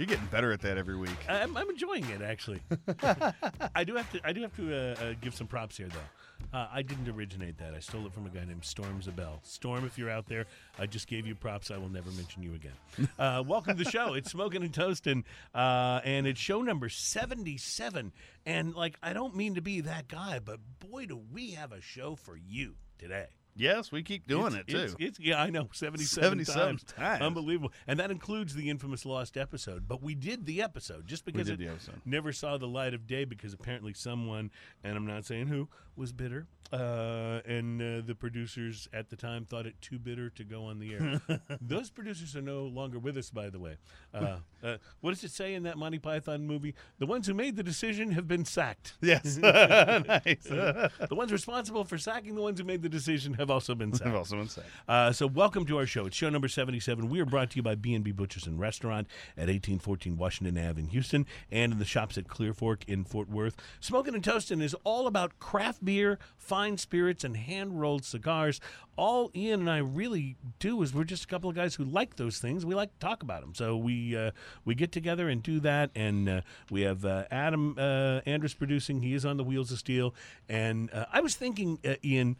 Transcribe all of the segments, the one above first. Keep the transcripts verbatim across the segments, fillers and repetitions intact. You're getting better at that every week. I'm, I'm enjoying it, actually. I do have to. I do have to uh, uh, give some props here, though. Uh, I didn't originate that. I stole it from a guy named Storm Zabell. Storm, if you're out there, I just gave you props. I will never mention you again. Uh, welcome to the show. It's Smoking and Toasting, uh, and it's show number seventy-seven. And like, I don't mean to be that guy, but boy, do we have a show for you today. Yes, we keep doing it's, it, too. It's, it's, yeah, I know, seventy-seven, seventy-seven times. times. Unbelievable. And that includes the infamous lost episode. But we did the episode just because it never saw the light of day because apparently someone, and I'm not saying who, was bitter. Uh, and uh, the producers at the time thought it too bitter to go on the air. Those producers are no longer with us, by the way. Uh, uh, what does it say in that Monty Python movie? The ones who made the decision have been sacked. Yes. Nice. The ones responsible for sacking the ones who made the decision have also been sacked. Have also been sacked. Uh, so welcome to our show. It's show number seventy-seven. We are brought to you by B and B Butchers and Restaurant at eighteen fourteen Washington Avenue in Houston and in the shops at Clear Fork in Fort Worth. Smoking and Toasting is all about craft beer, fine spirits, and hand-rolled cigars. All Ian and I really do is we're just a couple of guys who like those things. We like to talk about them. So we uh, we get together and do that, and uh, we have uh, Adam uh, Andrus producing. He is on the Wheels of Steel. And uh, I was thinking, uh, Ian,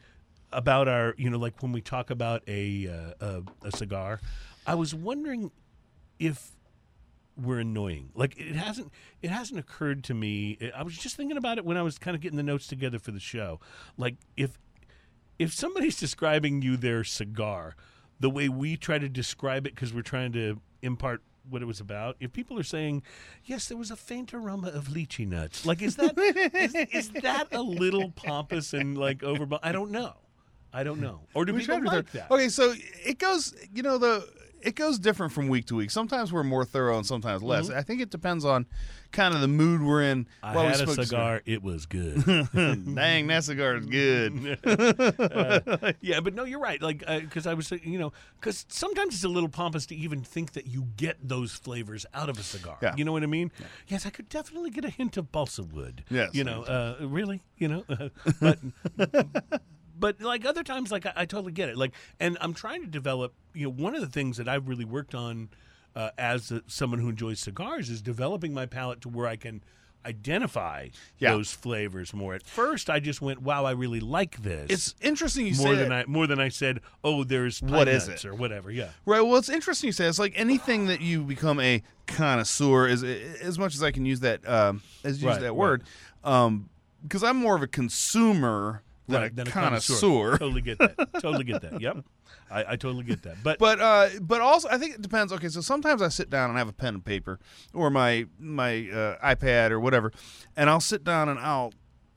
about our, you know, like when we talk about a, uh, a a cigar, I was wondering if we're annoying. Like it hasn't it hasn't occurred to me. I was just thinking about it when I was kind of getting the notes together for the show. Like if if somebody's describing you their cigar the way we try to describe it because we're trying to impart what it was about, if people are saying, yes, there was a faint aroma of lychee nuts, like is that is, is that a little pompous and like over? I don't know. I don't know. Or do we people like that? Okay, so it goes, you know, the it goes different from week to week. Sometimes we're more thorough and sometimes less. Mm-hmm. I think it depends on kind of the mood we're in. I while had we a cigar. It was good. Dang, that cigar is good. uh, yeah, but no, you're right. Like, because uh, I was, you know, because sometimes it's a little pompous to even think that you get those flavors out of a cigar. Yeah. You know what I mean? Yeah. Yes, I could definitely get a hint of balsa wood. Yes. You know, uh, really? You know? Uh, but... But, like, other times, like, I, I totally get it. Like, and I'm trying to develop, you know, one of the things that I've really worked on uh, as a, someone who enjoys cigars is developing my palate to where I can identify yeah. those flavors more. At first, I just went, wow, I really like this. It's interesting you more say than that. I, more than I said, oh, there's pine what nuts is it? Or whatever, yeah. Right, well, it's interesting you say it's like anything that you become a connoisseur, is as much as I can use that, um, as right, use that word, because right. um, I'm more of a consumer... Than right, a, than a connoisseur. connoisseur. Totally get that. Totally get that. Yep. I, I totally get that. But but uh, but also I think it depends. Okay, so sometimes I sit down and I have a pen and paper or my my uh, iPad or whatever, and I'll sit down and I'll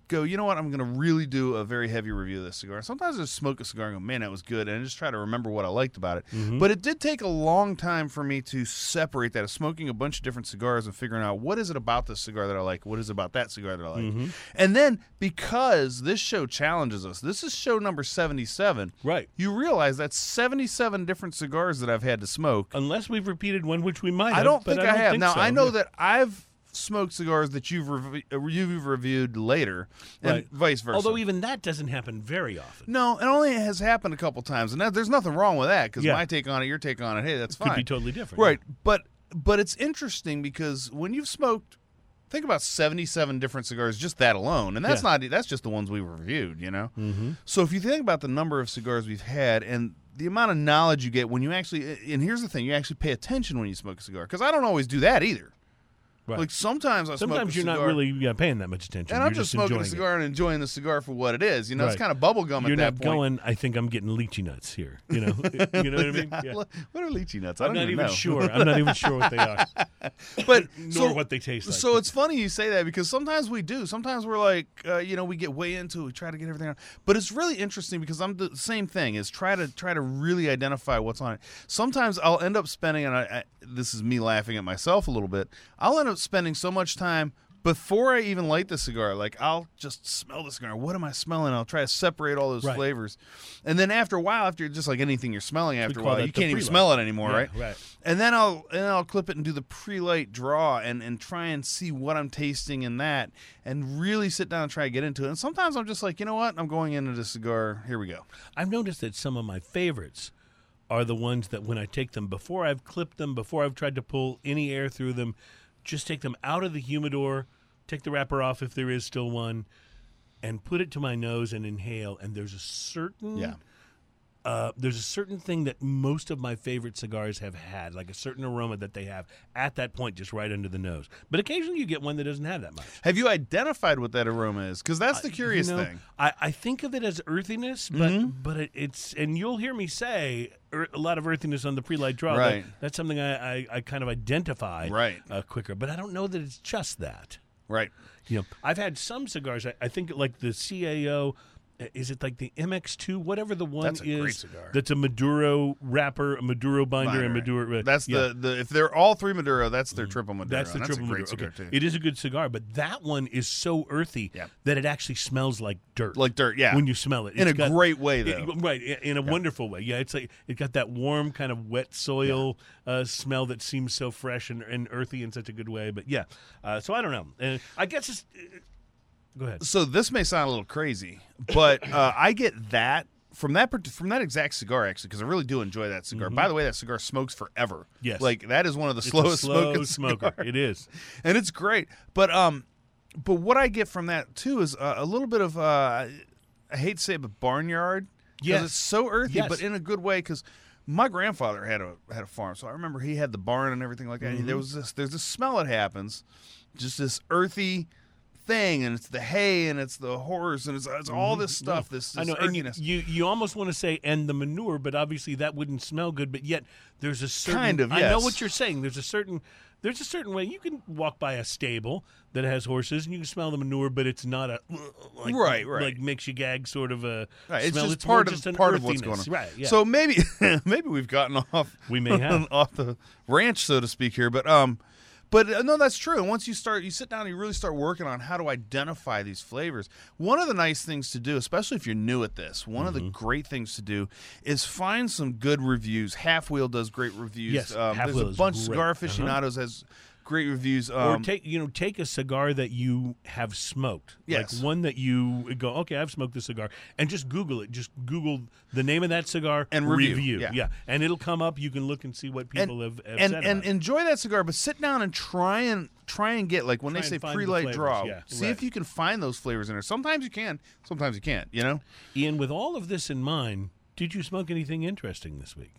go, you know what, I'm going to really do a very heavy review of this cigar. Sometimes I just smoke a cigar and go, man, that was good, and I just try to remember what I liked about it. Mm-hmm. But it did take a long time for me to separate that, of smoking a bunch of different cigars and figuring out what is it about this cigar that I like, what is it about that cigar that I like. Mm-hmm. And then because this show challenges us, this is show number seventy-seven, right? You realize that's seventy-seven different cigars that I've had to smoke. Unless we've repeated one, which we might have. I don't think I, I don't have. Think now, so. I know that I've... smoked cigars that you've rev- you've reviewed later, and right. vice versa. Although even that doesn't happen very often. No, it only has happened a couple times, and that, there's nothing wrong with that because yeah. my take on it, your take on it, hey, that's it fine. Could be totally different, right? Yeah. But but it's interesting because when you've smoked, think about seventy-seven different cigars, just that alone, and that's yeah. not that's just the ones we reviewed, you know. Mm-hmm. So if you think about the number of cigars we've had and the amount of knowledge you get when you actually, and here's the thing, you actually pay attention when you smoke a cigar because I don't always do that either. Right. Like sometimes I sometimes smoke a cigar. Sometimes you're not really yeah, paying that much attention. And you're I'm just, just smoking a cigar it. and enjoying the cigar for what it is. You know, right. It's kind of bubble gum you're at that point. You're not going, I think I'm getting lychee nuts here. You know, you know what I mean? Yeah. What are lychee nuts? I I'm don't not even know. sure. I'm not even sure what they are. But Nor so, what they taste like. So it's funny you say that because sometimes we do. Sometimes we're like, uh, you know, we get way into it. We try to get everything on. But it's really interesting because I'm the same thing is try to try to really identify what's on it. Sometimes I'll end up spending, and I, I, this is me laughing at myself a little bit, I'll end up spending so much time before I even light the cigar, like I'll just smell the cigar. What am I smelling? I'll try to separate all those right. flavors, and then after a while, after just like anything you're smelling, after a while you can't even smell it anymore, yeah, right? Right. And then I'll and I'll clip it and do the pre-light draw and and try and see what I'm tasting in that, and really sit down and try to get into it. And sometimes I'm just like, you know what? I'm going into the cigar. Here we go. I've noticed that some of my favorites are the ones that when I take them, before I've clipped them, before I've tried to pull any air through them, just take them out of the humidor, take the wrapper off if there is still one, and put it to my nose and inhale. And there's a certain yeah. uh, there's a certain thing that most of my favorite cigars have had, like a certain aroma that they have at that point, just right under the nose. But occasionally you get one that doesn't have that much. Have you identified what that aroma is? Because that's the curious uh, you know, thing. I, I think of it as earthiness, but mm-hmm. but it, it's and you'll hear me say er, a lot of earthiness on the pre-light draw. Right. That, that's something I, I, I kind of identify right. uh, quicker. But I don't know that it's just that. Right. You know, I've had some cigars, I, I think like the C A O, is it like the M X two, whatever the one that's a is great cigar. That's a Maduro wrapper, a Maduro binder, Binder and Maduro. Right. That's yeah. the, the, if they're all three Maduro, that's their triple Maduro. That's the that's triple a Maduro. Great cigar okay. too. It is a good cigar, but that one is so earthy yeah. that it actually smells like dirt. Like dirt, yeah. When you smell it. It's in a got, great way, though. It, right, in a yeah. wonderful way. Yeah, it's like, it got that warm kind of wet soil yeah. uh, smell that seems so fresh and, and earthy in such a good way. But yeah, uh, so I don't know. And I guess it's... It, Go ahead. So this may sound a little crazy, but uh, I get that from that from that exact cigar, actually, because I really do enjoy that cigar. Mm-hmm. By the way, that cigar smokes forever. Yes. Like, that is one of the it's slowest slow smoking smoker. Cigars. It is. And it's great. But um, but what I get from that, too, is uh, a little bit of, uh, I hate to say it, but barnyard. Yes. Because it's so earthy, yes. but in a good way, because... My grandfather had a had a farm, so I remember he had the barn and everything like that. Mm-hmm. There was this, there's this smell that happens, just this earthy thing, and it's the hay, and it's the horse, and it's, it's all this stuff. No, this, this I know, earthiness. And you, you you almost want to say and the manure, but obviously that wouldn't smell good. But yet there's a certain kind of. Yes. I know what you're saying. There's a certain there's a certain way you can walk by a stable that has horses and you can smell the manure, but it's not a like, right, right. like makes you gag sort of a right, smell. It's just it's part of just part of what's going on. Right, yeah. So maybe maybe we've gotten off we may have off the ranch, so to speak, here, but um. But, uh, no, that's true. And once you start, you sit down and you really start working on how to identify these flavors. One of the nice things to do, especially if you're new at this, one mm-hmm. of the great things to do is find some good reviews. Half Wheel does great reviews. Yes, um, Half Wheel There's a bunch of Cigar Aficionados uh-huh. has great reviews. Um, or take, you know, take a cigar that you have smoked. Yes. Like one that you go, okay, I've smoked this cigar. And just Google it. Just Google the name of that cigar. And review. review. Yeah. yeah. And it'll come up. You can look and see what people and, have, have and, said. And about. Enjoy that cigar, but sit down and try and try and get, like when try they say pre-light the draw, yeah, see right. if you can find those flavors in there. Sometimes you can. Sometimes you can't, you know? Ian, with all of this in mind, did you smoke anything interesting this week?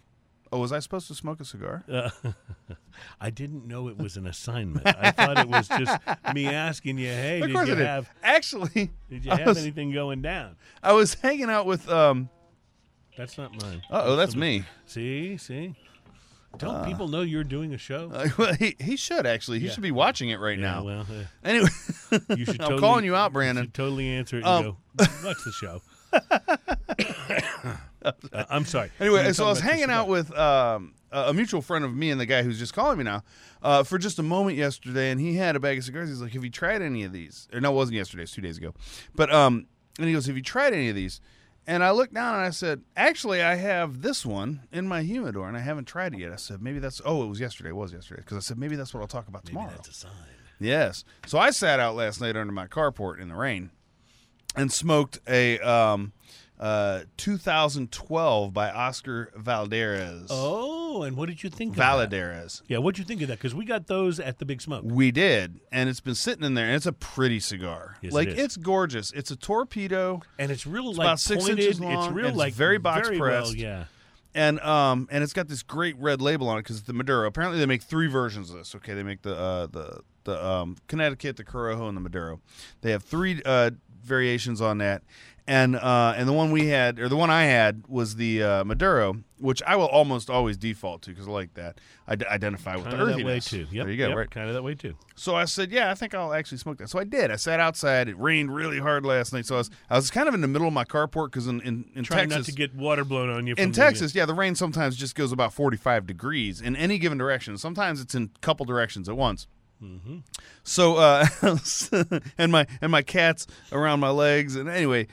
Oh, was I supposed to smoke a cigar? Uh, I didn't know it was an assignment. I thought it was just me asking you, hey, did you have actually? Did you I have was, anything going down? I was hanging out with. Um, that's not mine. Uh oh, that's Somebody, me. See, see. Don't uh, people know you're doing a show? Uh, well, he he should actually. He yeah. should be watching it right yeah, now. Well, uh, anyway, you should. Totally, I'm calling you out, Brandon. You should totally answer it. Um, and go, watch the show. uh, I'm sorry. Anyway, so I was hanging out with um, a mutual friend of me and the guy who's just calling me now uh, for just a moment yesterday, and he had a bag of cigars. He's like, "Have you tried any of these?" Or no, it wasn't yesterday. It's two days ago. But um, and he goes, "Have you tried any of these?" And I looked down and I said, "Actually, I have this one in my humidor, and I haven't tried it yet." I said, "Maybe that's oh, it was yesterday. It was yesterday because I said maybe that's what I'll talk about tomorrow." Maybe that's a sign. Yes. So I sat out last night under my carport in the rain and smoked a. Um, Uh, two thousand twelve by Oscar Valderas. Oh, and what did you think of that? Valderas. Yeah, what did you think of that? Because we got those at the Big Smoke. We did, and it's been sitting in there, and it's a pretty cigar. Yes, like, it is. It's gorgeous. It's a torpedo. And it's real, it's like, about six pointed, inches long. It's real, it's like, very box very pressed. Well, yeah. And um, and it's got this great red label on it because the Maduro. Apparently, they make three versions of this. Okay, they make the uh, the the um, Connecticut, the Corojo, and the Maduro. They have three uh, variations on that. And uh, and the one we had, or the one I had, was the uh, Maduro, which I will almost always default to because I like that. I d- identify with kind the of earthiness. That way too. Yep, there you go, yep, right? Kind of that way too. So I said, yeah, I think I'll actually smoke that. So I did. I sat outside. It rained really hard last night, so I was I was kind of in the middle of my carport because in in, in Trying Texas, not to get water blown on you. From in Texas, yeah, the rain sometimes just goes about forty-five degrees in any given direction. Sometimes it's in a couple directions at once. Mm-hmm. So uh, and my and my cat's around my legs, and anyway,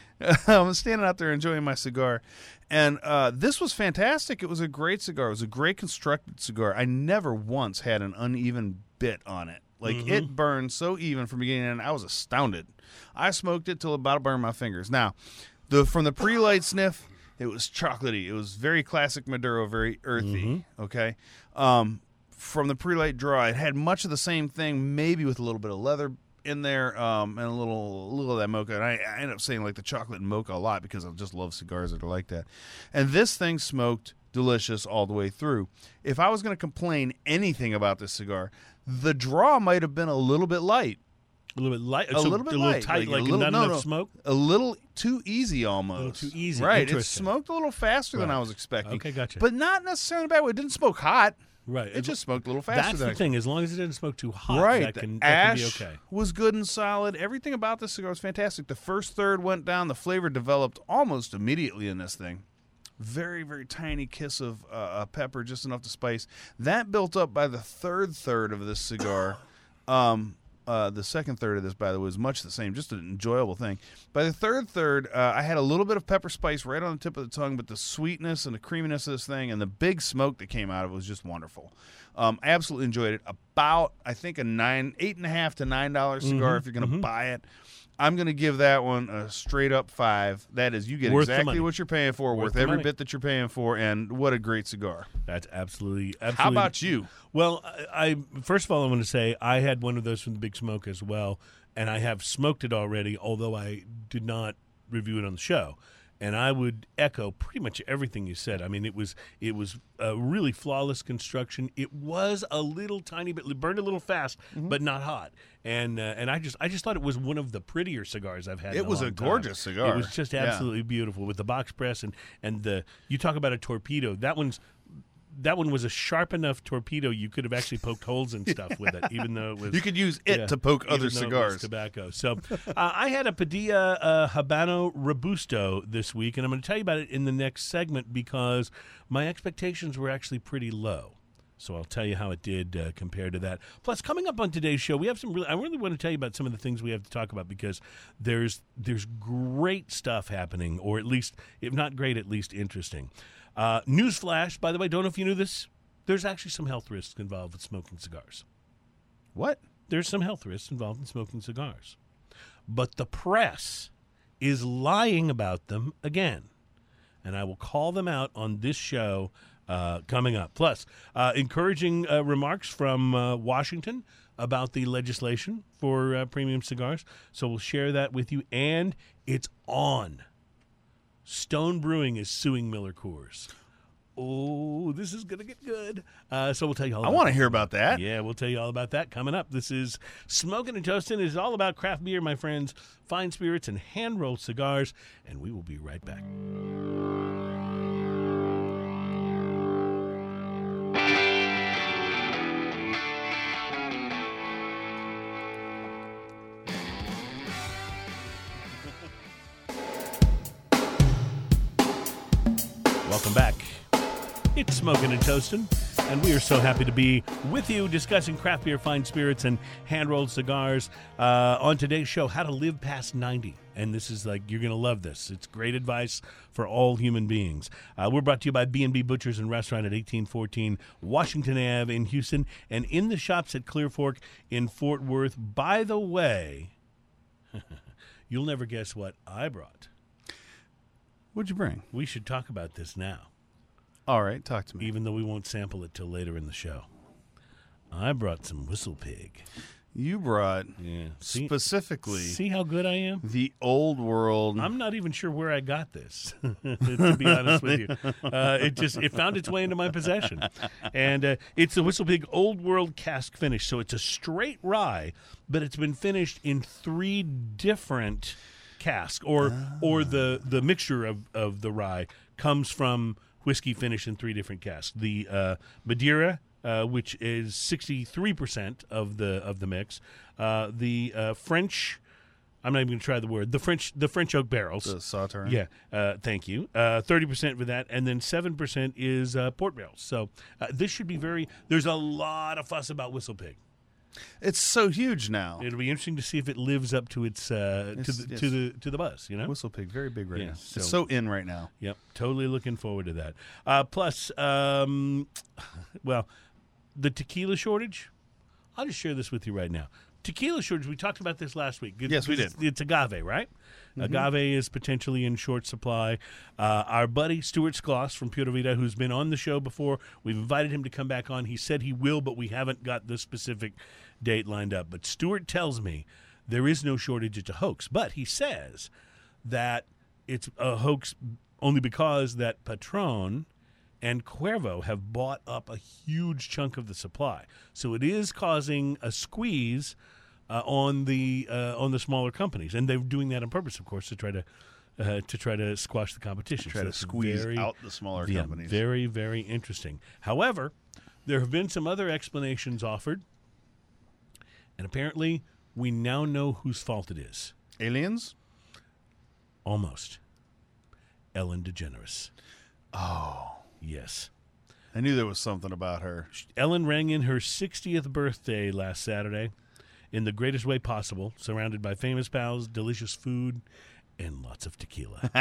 I'm standing out there enjoying my cigar, and uh, this was fantastic. It was a great cigar. It was a great constructed cigar. I never once had an uneven bit on it. Like mm-hmm. it burned so even from beginning to end. I was astounded. I smoked it till it about burned my fingers. Now, the from the pre-light sniff. It was chocolatey. It was very classic Maduro, very earthy. Mm-hmm. Okay. Um, from the Prelate Dry, it had much of the same thing, maybe with a little bit of leather in there, um, and a little a little of that mocha. And I, I end up saying like the chocolate and mocha a lot because I just love cigars that are like that. And this thing smoked delicious all the way through. If I was going to complain anything about this cigar, the draw might have been a little bit light. A little bit light? A so little bit a light. Little tight, like, like a little, not no, enough no. smoke? A little too easy almost. A little too easy. Right. It smoked a little faster right. than I was expecting. Okay, gotcha. But not necessarily in a bad way. It didn't smoke hot. Right. It, it just smoked a little faster. That's than the I thing. As long as it didn't smoke too hot, right. that, can, that can be okay. Right. The ash was good and solid. Everything about this cigar was fantastic. The first third went down. The flavor developed almost immediately in this thing. Very, very tiny kiss of uh, pepper, just enough to spice. That built up by the third third of this cigar. um, uh, the second third of this, by the way, was much the same, just an enjoyable thing. By the third third, uh, I had a little bit of pepper spice right on the tip of the tongue, but the sweetness and the creaminess of this thing and the big smoke that came out of it was just wonderful. Um, I absolutely enjoyed it. About, I think, a nine, eight and a half to nine dollar cigar mm-hmm, if you're going to mm-hmm. buy it. I'm going to give that one a straight-up five. That is, you get worth exactly what you're paying for, worth, worth every money. bit that you're paying for, and what a great cigar. That's absolutely, absolutely. How about you? Well, I, I first of all, I want to say I had one of those from the Big Smoke as well, and I have smoked it already, although I did not review it on the show. And I would echo pretty much everything you said. I mean, it was it was a really flawless construction. It was a little tiny bit, it burned a little fast, mm-hmm. but not hot. And uh, and I just I just thought it was one of the prettier cigars I've had. It in a was long a gorgeous time. cigar. It was just absolutely yeah. beautiful with the box press and and the you talk about a torpedo. That one's. That one was a sharp enough torpedo you could have actually poked holes and stuff with it, even though it was... You could use it yeah, to poke other cigars. It was tobacco. So uh, I had a Padilla uh, Habano Robusto this week, and I'm going to tell you about it in the next segment because my expectations were actually pretty low. So I'll tell you how it did uh, compared to that. Plus, coming up on today's show, we have some. Really, I really want to tell you about some of the things we have to talk about because there's there's great stuff happening, or at least, if not great, at least interesting. Uh, newsflash, by the way, don't know if you knew this, there's actually some health risks involved with smoking cigars. What? There's some health risks involved in smoking cigars. But the press is lying about them again. And I will call them out on this show uh, coming up. Plus, uh, encouraging uh, remarks from uh, Washington about the legislation for uh, premium cigars. So we'll share that with you. And it's on. Stone Brewing is suing Miller Coors. Oh, this is going to get good. Uh, so we'll tell you all about that. I want to hear about that. Yeah, we'll tell you all about that coming up. This is Smoking and Toasting. It is all about craft beer, my friends, fine spirits, and hand-rolled cigars. And we will be right back. Welcome back. It's Smoking and Toasting, and we are so happy to be with you discussing craft beer, fine spirits, and hand-rolled cigars uh, on today's show, How to Live Past ninety. And this is like, you're going to love this. It's great advice for all human beings. Uh, we're brought to you by B and B Butchers and Restaurant at eighteen fourteen Washington Avenue in Houston, and in the shops at Clear Fork in Fort Worth. By the way, you'll never guess what I brought. What'd you bring? We should talk about this now. All right, talk to me. Even though we won't sample it till later in the show. I brought some Whistle Pig. You brought, yeah. see, specifically... See how good I am? The Old World. I'm not even sure where I got this, to be honest with you. Uh, it just it found its way into my possession. And uh, it's the Whistle Pig Old World cask finish. So it's a straight rye, but it's been finished in three different... cask or ah. or the the mixture of of the rye comes from whiskey finish in three different casks. The uh Madeira, uh which is sixty-three percent of the of the mix, uh the uh French, I'm not even gonna try the word, the French the French oak barrels, the Sauternes, yeah uh thank you uh thirty percent for that, and then seven percent is uh port barrels. So uh, this should be very there's a lot of fuss about Whistle Pig. It's so huge now. It'll be interesting to see if it lives up to its uh, it's, to the it's, to the to the buzz. You know, Whistle Pig, very big right yeah, now. So, it's so in right now. Yep, totally looking forward to that. Uh, plus, um, well, the tequila shortage. I'll just share this with you right now. tequila shortage, we talked about this last week. It, yes, we did. It's, it's agave, right? Mm-hmm. Agave is potentially in short supply. Uh, our buddy Stuart Skloss from Pura Vida, who's been on the show before, we've invited him to come back on. He said he will, but we haven't got the specific date lined up. But Stuart tells me there is no shortage. It's a hoax. But he says that it's a hoax only because that Patron and Cuervo have bought up a huge chunk of the supply. So it is causing a squeeze uh, on the uh, on the smaller companies, and they're doing that on purpose, of course, to try to uh, to try to squash the competition. To try so to squeeze very, out the smaller yeah, companies. Very, very interesting. However, there have been some other explanations offered, and apparently we now know whose fault it is. Aliens? Almost. Ellen DeGeneres. Oh. Yes. I knew there was something about her. Ellen rang in her sixtieth birthday last Saturday in the greatest way possible, surrounded by famous pals, delicious food, and lots of tequila.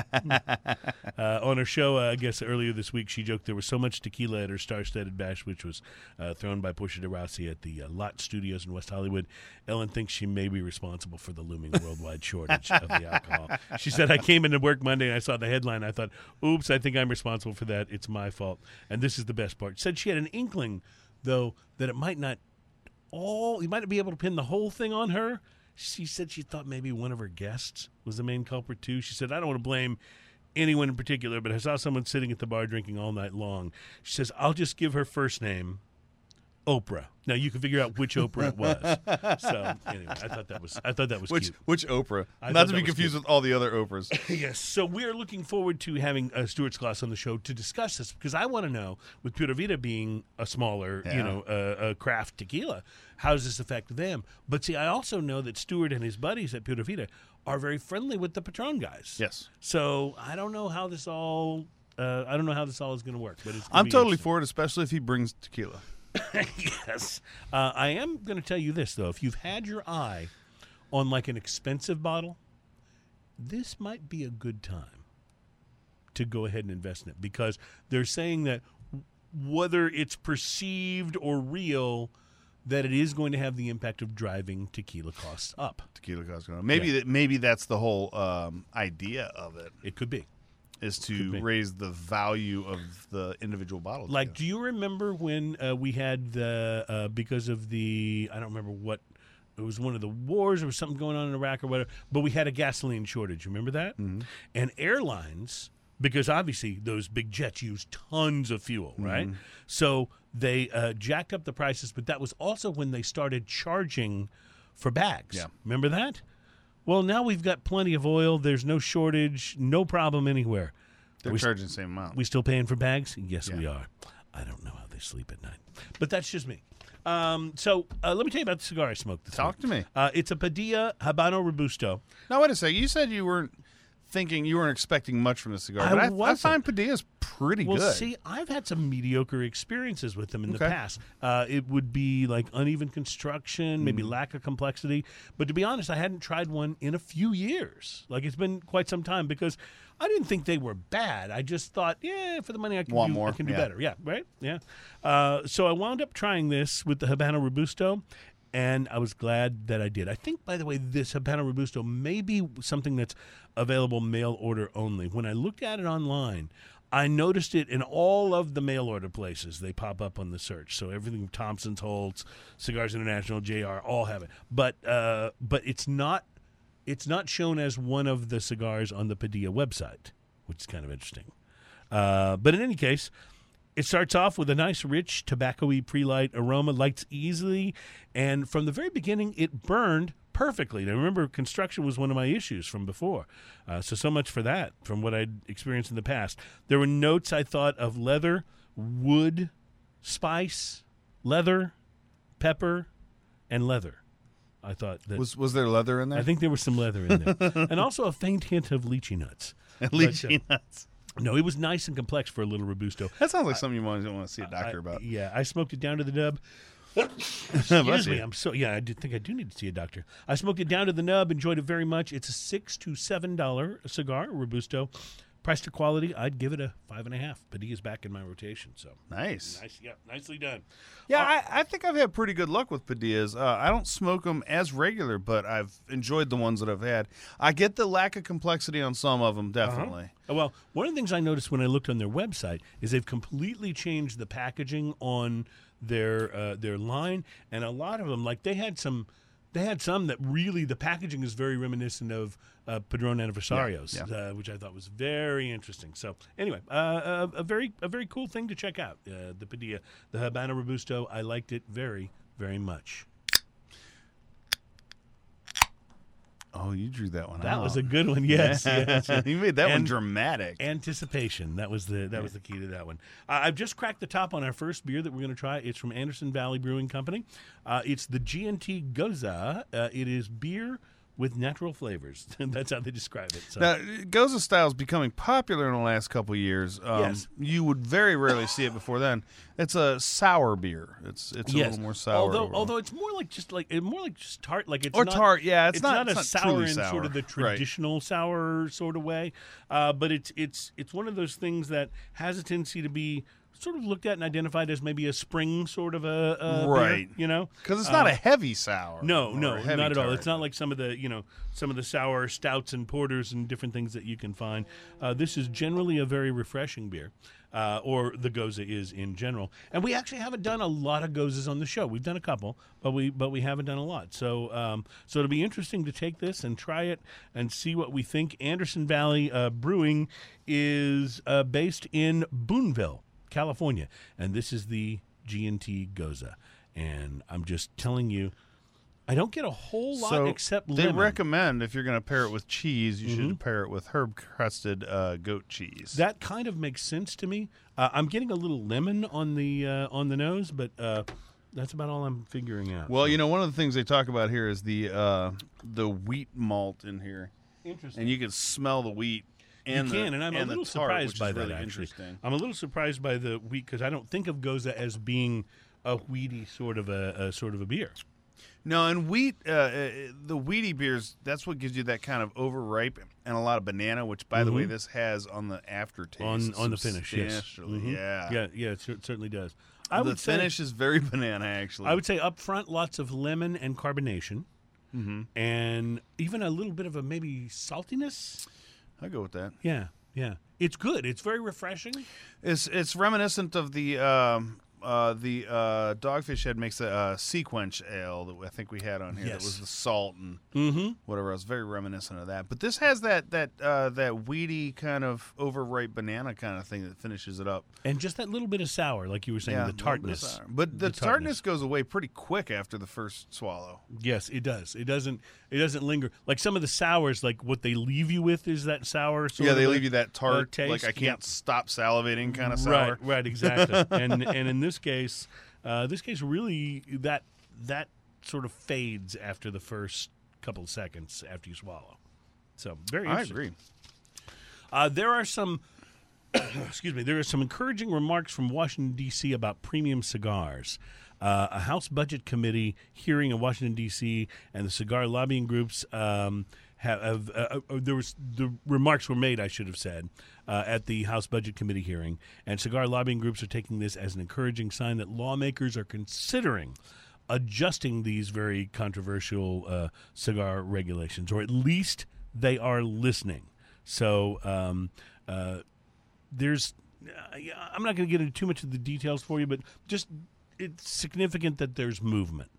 uh, on her show, uh, I guess earlier this week, she joked there was so much tequila at her star-studded bash, which was uh, thrown by Portia de Rossi at the uh, Lott Studios in West Hollywood. Ellen thinks she may be responsible for the looming worldwide shortage of the alcohol. She said, I came into work Monday and I saw the headline. I thought, oops, I think I'm responsible for that. It's my fault. And this is the best part. She said she had an inkling, though, that it might not all, you might not be able to pin the whole thing on her. She said she thought maybe one of her guests was the main culprit, too. She said, I don't want to blame anyone in particular, but I saw someone sitting at the bar drinking all night long. She says, I'll just give her first name, Oprah. Now, you can figure out which Oprah it was. So, anyway, I thought that was I thought that was which, cute. Which Oprah? I Not to be confused cute. with all the other Oprahs. Yes. So, we're looking forward to having uh, Stuart Skloss on the show to discuss this, because I want to know, with Pura Vida being a smaller, yeah. you know, uh, uh, craft tequila, how does this affect them? But, see, I also know that Stuart and his buddies at Pura Vida are very friendly with the Patron guys. Yes. So, I don't know how this all, uh, I don't know how this all is going to work. But it's I'm totally for it, especially if he brings tequila. Yes. Uh, I am going to tell you this, though. If you've had your eye on, like, an expensive bottle, this might be a good time to go ahead and invest in it, because they're saying that whether it's perceived or real, that it is going to have the impact of driving tequila costs up. Tequila costs going up. Maybe, yeah. that, maybe that's the whole um, idea of it. It could be. Is to raise the value of the individual bottle. Like, you know. Do you remember when uh, we had the, uh, because of the, I don't remember what, it was one of the wars or something going on in Iraq or whatever, but we had a gasoline shortage. Remember that? Mm-hmm. And airlines, because obviously those big jets use tons of fuel, right? Mm-hmm. So they uh, jacked up the prices, but that was also when they started charging for bags. Yeah. Remember that? Well, now we've got plenty of oil. There's no shortage, no problem anywhere. They're charging the same amount. We still paying for bags? Yes, yeah. we are. I don't know how they sleep at night. But that's just me. Um, so uh, let me tell you about the cigar I smoked this Talk morning. to me. Uh, it's a Padilla Habano Robusto. Now, wait a second. You said you weren't thinking, you weren't expecting much from the cigar. I but I, I find Padilla's pretty well, good. Well, see, I've had some mediocre experiences with them in okay. the past. Uh, it would be like uneven construction, maybe mm. lack of complexity. But to be honest, I hadn't tried one in a few years. Like, it's been quite some time, because I didn't think they were bad. I just thought, yeah, for the money I can Want do, more. I can do yeah. better. Yeah, right? Yeah. Uh, so I wound up trying this with the Habano Robusto. And I was glad that I did. I think, by the way, this Habano Robusto may be something that's available mail order only. When I looked at it online, I noticed it in all of the mail order places. They pop up on the search. So everything Thompson's, Holtz, Cigars International, J R, all have it. But uh, but it's not it's not shown as one of the cigars on the Padilla website, which is kind of interesting. Uh, but in any case, it starts off with a nice, rich, tobacco-y pre-light aroma, lights easily, and from the very beginning, it burned perfectly. Now, remember, construction was one of my issues from before, uh, so so much for that, from what I'd experienced in the past. There were notes, I thought, of leather, wood, spice, leather, pepper, and leather. I thought that was was there leather in there? I think there was some leather in there. And also a faint hint of lychee nuts. Lychee but, uh, nuts. No, it was nice and complex for a little Robusto. That sounds like I, something you might want to see a doctor I, about. Yeah, I smoked it down to the nub. Excuse me, I'm so yeah. I do think I do need to see a doctor. I smoked it down to the nub, enjoyed it very much. It's a six to seven dollar cigar, Robusto, Price to quality, I'd give it a five and a half. Padilla's back in my rotation, so nice, nice, yeah, nicely done. Yeah, uh, I, I think I've had pretty good luck with Padillas. Uh, I don't smoke them as regular, but I've enjoyed the ones that I've had. I get the lack of complexity on some of them, definitely. Uh-huh. Oh, well, one of the things I noticed when I looked on their website is they've completely changed the packaging on their uh, their line, and a lot of them, like they had some. They had some that really, the packaging is very reminiscent of uh, Padron Aniversarios, yeah, yeah. Uh, which I thought was very interesting. So anyway, uh, a, a very a very cool thing to check out, uh, the Padilla. The Habano Robusto, I liked it very, very much. Oh, you drew that one that out. That was a good one, yes. yes. You made that and one dramatic. Anticipation. That was the that was the key to that one. Uh, I've just cracked the top on our first beer that we're going to try. It's from Anderson Valley Brewing Company. Uh, it's the G N T Goza. Uh, it is beer with natural flavors. That's how they describe it. So. Now, Goza style is becoming popular in the last couple of years. Um, yes. You would very rarely see it before then. It's a sour beer. It's it's yes. a little more sour. Although overall. although it's more like just like more like just tart. Like it's or not, tart. Yeah, it's, it's not, not it's a not sour in sour. Sort of the traditional right. sour sort of way. Uh, but it's it's it's one of those things that has a tendency to be sort of looked at and identified as maybe a spring sort of a, a right, beer, you know, because it's not uh, a heavy sour. No, no, not at all. Tart. It's not like some of the you know some of the sour stouts and porters and different things that you can find. Uh, this is generally a very refreshing beer, uh, or the Goza is in general. And we actually haven't done a lot of Gozas on the show. We've done a couple, but we but we haven't done a lot. So um, so it'll be interesting to take this and try it and see what we think. Anderson Valley uh, Brewing is uh, based in Boonville, California, and this is the G N T Goza, and I'm just telling you, I don't get a whole lot so except lemon. They recommend if you're going to pair it with cheese, you mm-hmm. should pair it with herb-crusted uh, goat cheese. That kind of makes sense to me. Uh, I'm getting a little lemon on the uh, on the nose, but uh, that's about all I'm figuring out. Well, so. You know, one of the things they talk about here is the uh, the wheat malt in here. Interesting, and you can smell the wheat. You the, can, and I'm and a little tart, surprised by that, really actually. I'm a little surprised by the wheat because I don't think of Goza as being a wheaty sort of a, a sort of a beer. No, and wheat, uh, the wheaty beers, that's what gives you that kind of overripe and a lot of banana, which, by mm-hmm. the way, this has on the aftertaste. On, on the finish, yes. Mm-hmm. Yeah. yeah. Yeah, it certainly does. I the would finish say, is very banana, actually. I would say up front, lots of lemon and carbonation, mm-hmm. and even a little bit of a maybe saltiness. I go with that. Yeah, yeah. It's good. It's very refreshing. It's it's reminiscent of the um, uh, the uh, Dogfish Head makes a uh, Sequench ale that I think we had on here. Yes. That was the salt and mm-hmm. whatever. I was very reminiscent of that. But this has that that uh, that wheaty kind of overripe banana kind of thing that finishes it up, and just that little bit of sour, like you were saying, yeah, the tartness. But the, the tartness. tartness goes away pretty quick after the first swallow. Yes, it does. It doesn't. It doesn't linger. Like some of the sours, like what they leave you with is that sour sort Yeah, they of leave like, you that tart, uh, taste. Like I can't yep. stop salivating kind of sour. Right, right, exactly. and and in this case, uh, this case really that that sort of fades after the first couple of seconds after you swallow. So very interesting. I agree. Uh, there are some excuse me, there are some encouraging remarks from Washington, D C about premium cigars. Uh, a House Budget Committee hearing in Washington, D C, and the cigar lobbying groups um, have, have uh, uh, there was the remarks were made, I should have said, uh, at the House Budget Committee hearing, and cigar lobbying groups are taking this as an encouraging sign that lawmakers are considering adjusting these very controversial uh, cigar regulations, or at least they are listening. So um, uh, there's, I'm not going to get into too much of the details for you, but just it's significant that there's movement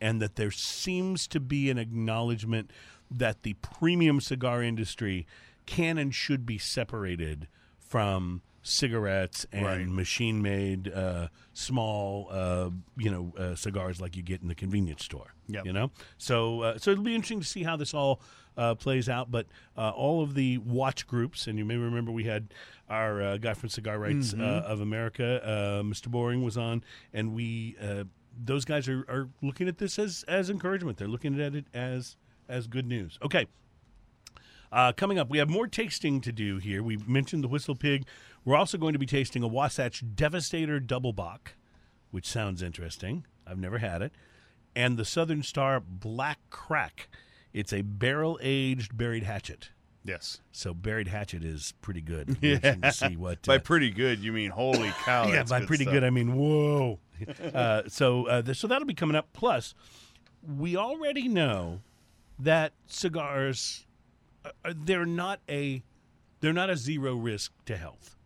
and that there seems to be an acknowledgement that the premium cigar industry can and should be separated from cigarettes and right. machine-made uh, small, uh, you know, uh, cigars like you get in the convenience store. Yep. You know, so uh, so it'll be interesting to see how this all uh, plays out. But uh, all of the watch groups, and you may remember we had our uh, guy from Cigar Rights mm-hmm. uh, of America, uh, Mister Boring, was on, and we uh, those guys are, are looking at this as as encouragement. They're looking at it as as good news. Okay. Uh, coming up, we have more tasting to do here. We mentioned the Whistle Pig. We're also going to be tasting a Wasatch Devastator Double Bock, which sounds interesting. I've never had it. And the Southern Star Black Crack. It's a barrel-aged Buried Hatchet. Yes. So Buried Hatchet is pretty good. Yeah. You see what, by uh, pretty good, you mean holy cow. Yeah, by good pretty stuff. Good, I mean whoa. uh, so uh, the, so that'll be coming up. Plus, we already know that cigars, uh, they're not a they're not a zero risk to health.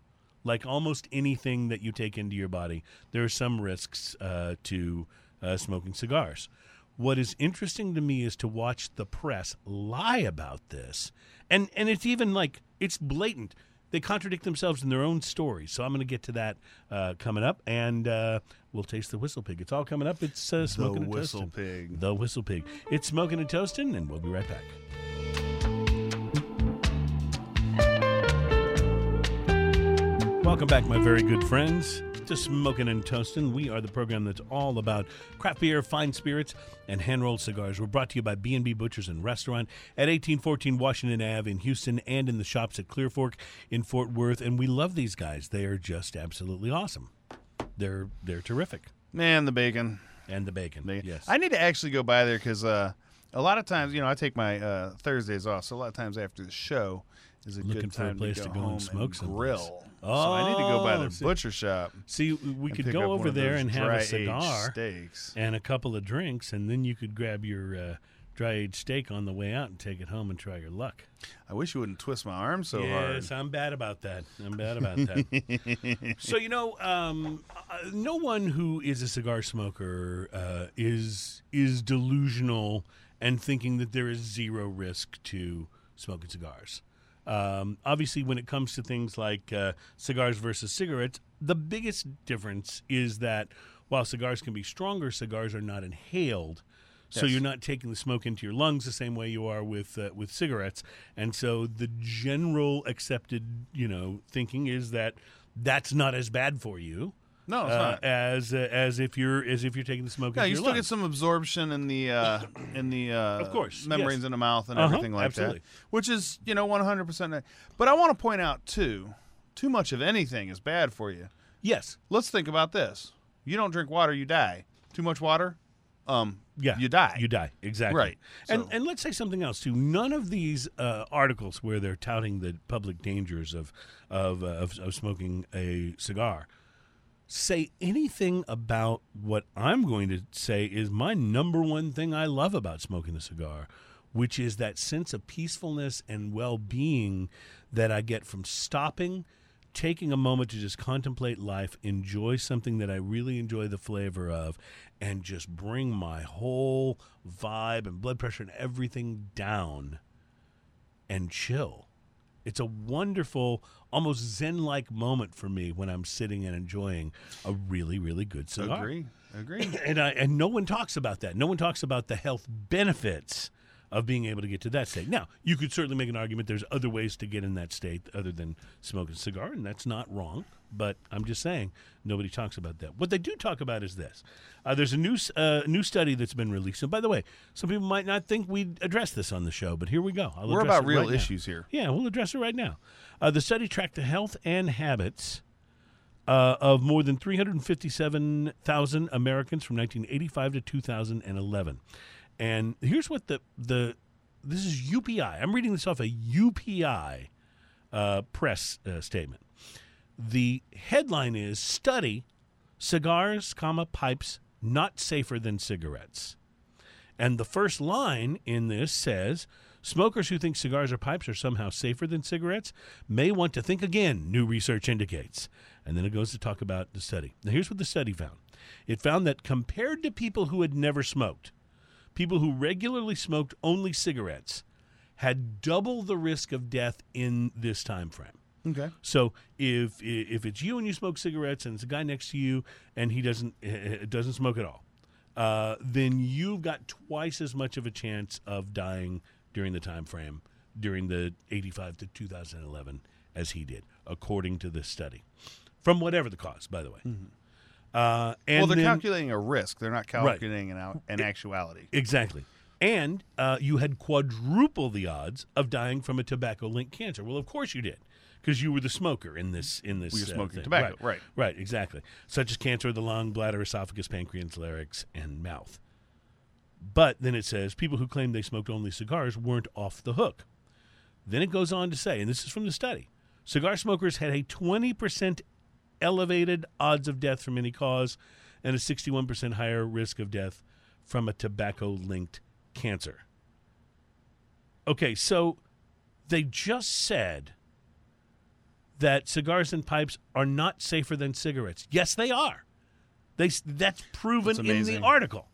Like almost anything that you take into your body, there are some risks uh, to uh, smoking cigars. What is interesting to me is to watch the press lie about this. And and it's even like, it's blatant. They contradict themselves in their own stories. So I'm going to get to that uh, coming up. And uh, we'll taste the Whistle Pig. It's all coming up. It's uh, Smoking and Whistle Toastin'. Pig. The Whistle Pig. It's Smoking and Toastin', and we'll be right back. Welcome back, my very good friends, to Smokin' and Toastin'. We are the program that's all about craft beer, fine spirits, and hand-rolled cigars. We're brought to you by B and B Butchers and Restaurant at eighteen fourteen Washington Avenue in Houston and in the shops at Clear Fork in Fort Worth. And we love these guys. They are just absolutely awesome. They're they're terrific. Man, the bacon. And the bacon, bacon. Yes. I need to actually go by there because uh, a lot of times, you know, I take my uh, Thursdays off, so a lot of times after the show is a Looking good time for a place to go, to go home and smoke and some grill. Place. Oh, so I need to go by their see, butcher shop. See, we could go over there and have a cigar and a couple of drinks, and then you could grab your uh, dry-aged steak on the way out and take it home and try your luck. I wish you wouldn't twist my arm so yes, hard. Yes, I'm bad about that. I'm bad about that. So, you know, um, uh, no one who is a cigar smoker uh, is is delusional and thinking that there is zero risk to smoking cigars. Um, obviously, when it comes to things like uh, cigars versus cigarettes, the biggest difference is that while cigars can be stronger, cigars are not inhaled. Yes. So you're not taking the smoke into your lungs the same way you are with uh, with cigarettes. And so the general accepted, you know, thinking is that that's not as bad for you. No, it's uh, not. As uh, as if you're as if you're taking the smoke. Yeah, into you your still lungs. Get some absorption in the uh, in the uh, of course membranes yes. in the mouth and uh-huh, everything like absolutely. That, which is you know one hundred percent. But I want to point out too, too much of anything is bad for you. Yes. Let's think about this. You don't drink water, you die. Too much water, um, yeah, you die. You die exactly. Right. So. And and let's say something else too. None of these uh, articles where they're touting the public dangers of of uh, of, of smoking a cigar. Say anything about what I'm going to say is my number one thing I love about smoking a cigar, which is that sense of peacefulness and well-being that I get from stopping, taking a moment to just contemplate life, enjoy something that I really enjoy the flavor of, and just bring my whole vibe and blood pressure and everything down and chill. It's a wonderful, almost zen-like moment for me when I'm sitting and enjoying a really, really good cigar. Agree, agree. And I, and no one talks about that. No one talks about the health benefits of being able to get to that state. Now, you could certainly make an argument there's other ways to get in that state other than smoking a cigar, and that's not wrong. But I'm just saying nobody talks about that. What they do talk about is this. Uh, there's a new uh, new study that's been released. And by the way, some people might not think we'd address this on the show, but here we go. I'll We're about real right issues now. Here. Yeah, we'll address it right now. Uh, the study tracked the health and habits uh, of more than three hundred fifty-seven thousand Americans from nineteen eighty-five to two thousand eleven. And here's what the the this is U P I. I'm reading this off a U P I uh, press uh, statement. The headline is, Study, Cigars, comma, Pipes, Not Safer Than Cigarettes. And the first line in this says, smokers who think cigars or pipes are somehow safer than cigarettes may want to think again, new research indicates. And then it goes to talk about the study. Now, here's what the study found. It found that compared to people who had never smoked, people who regularly smoked only cigarettes had double the risk of death in this time frame. Okay. So if if it's you and you smoke cigarettes and it's a guy next to you and he doesn't doesn't smoke at all, uh, then you've got twice as much of a chance of dying during the time frame during the eighty-five to two thousand eleven as he did, according to this study, from whatever the cause, by the way. Mm-hmm. Uh, and well, they're then, calculating a risk. They're not calculating right. an, out, an actuality. Exactly. And uh, you had quadruple the odds of dying from a tobacco-linked cancer. Well, of course you did. Because you were the smoker in this in this. We were smoking uh, tobacco, right. right. Right, exactly. Such as cancer of the lung, bladder, esophagus, pancreas, larynx, and mouth. But then it says, people who claimed they smoked only cigars weren't off the hook. Then it goes on to say, and this is from the study, cigar smokers had a twenty percent elevated odds of death from any cause and a sixty-one percent higher risk of death from a tobacco-linked cancer. Okay, so they just said that cigars and pipes are not safer than cigarettes. Yes, they are. They That's proven that's in the article.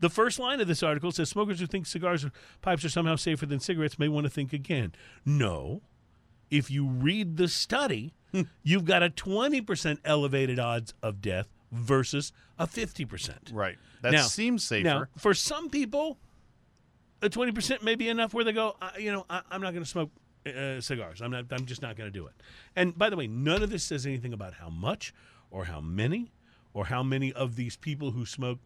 The first line of this article says, smokers who think cigars or pipes are somehow safer than cigarettes may want to think again. No. If you read the study, you've got a twenty percent elevated odds of death versus a fifty percent. Right. That now, seems safer. Now, for some people, a twenty percent may be enough where they go, I, you know, I, I'm not going to smoke uh, cigars. I'm not. I'm just not going to do it. And by the way, none of this says anything about how much or how many or how many of these people who smoke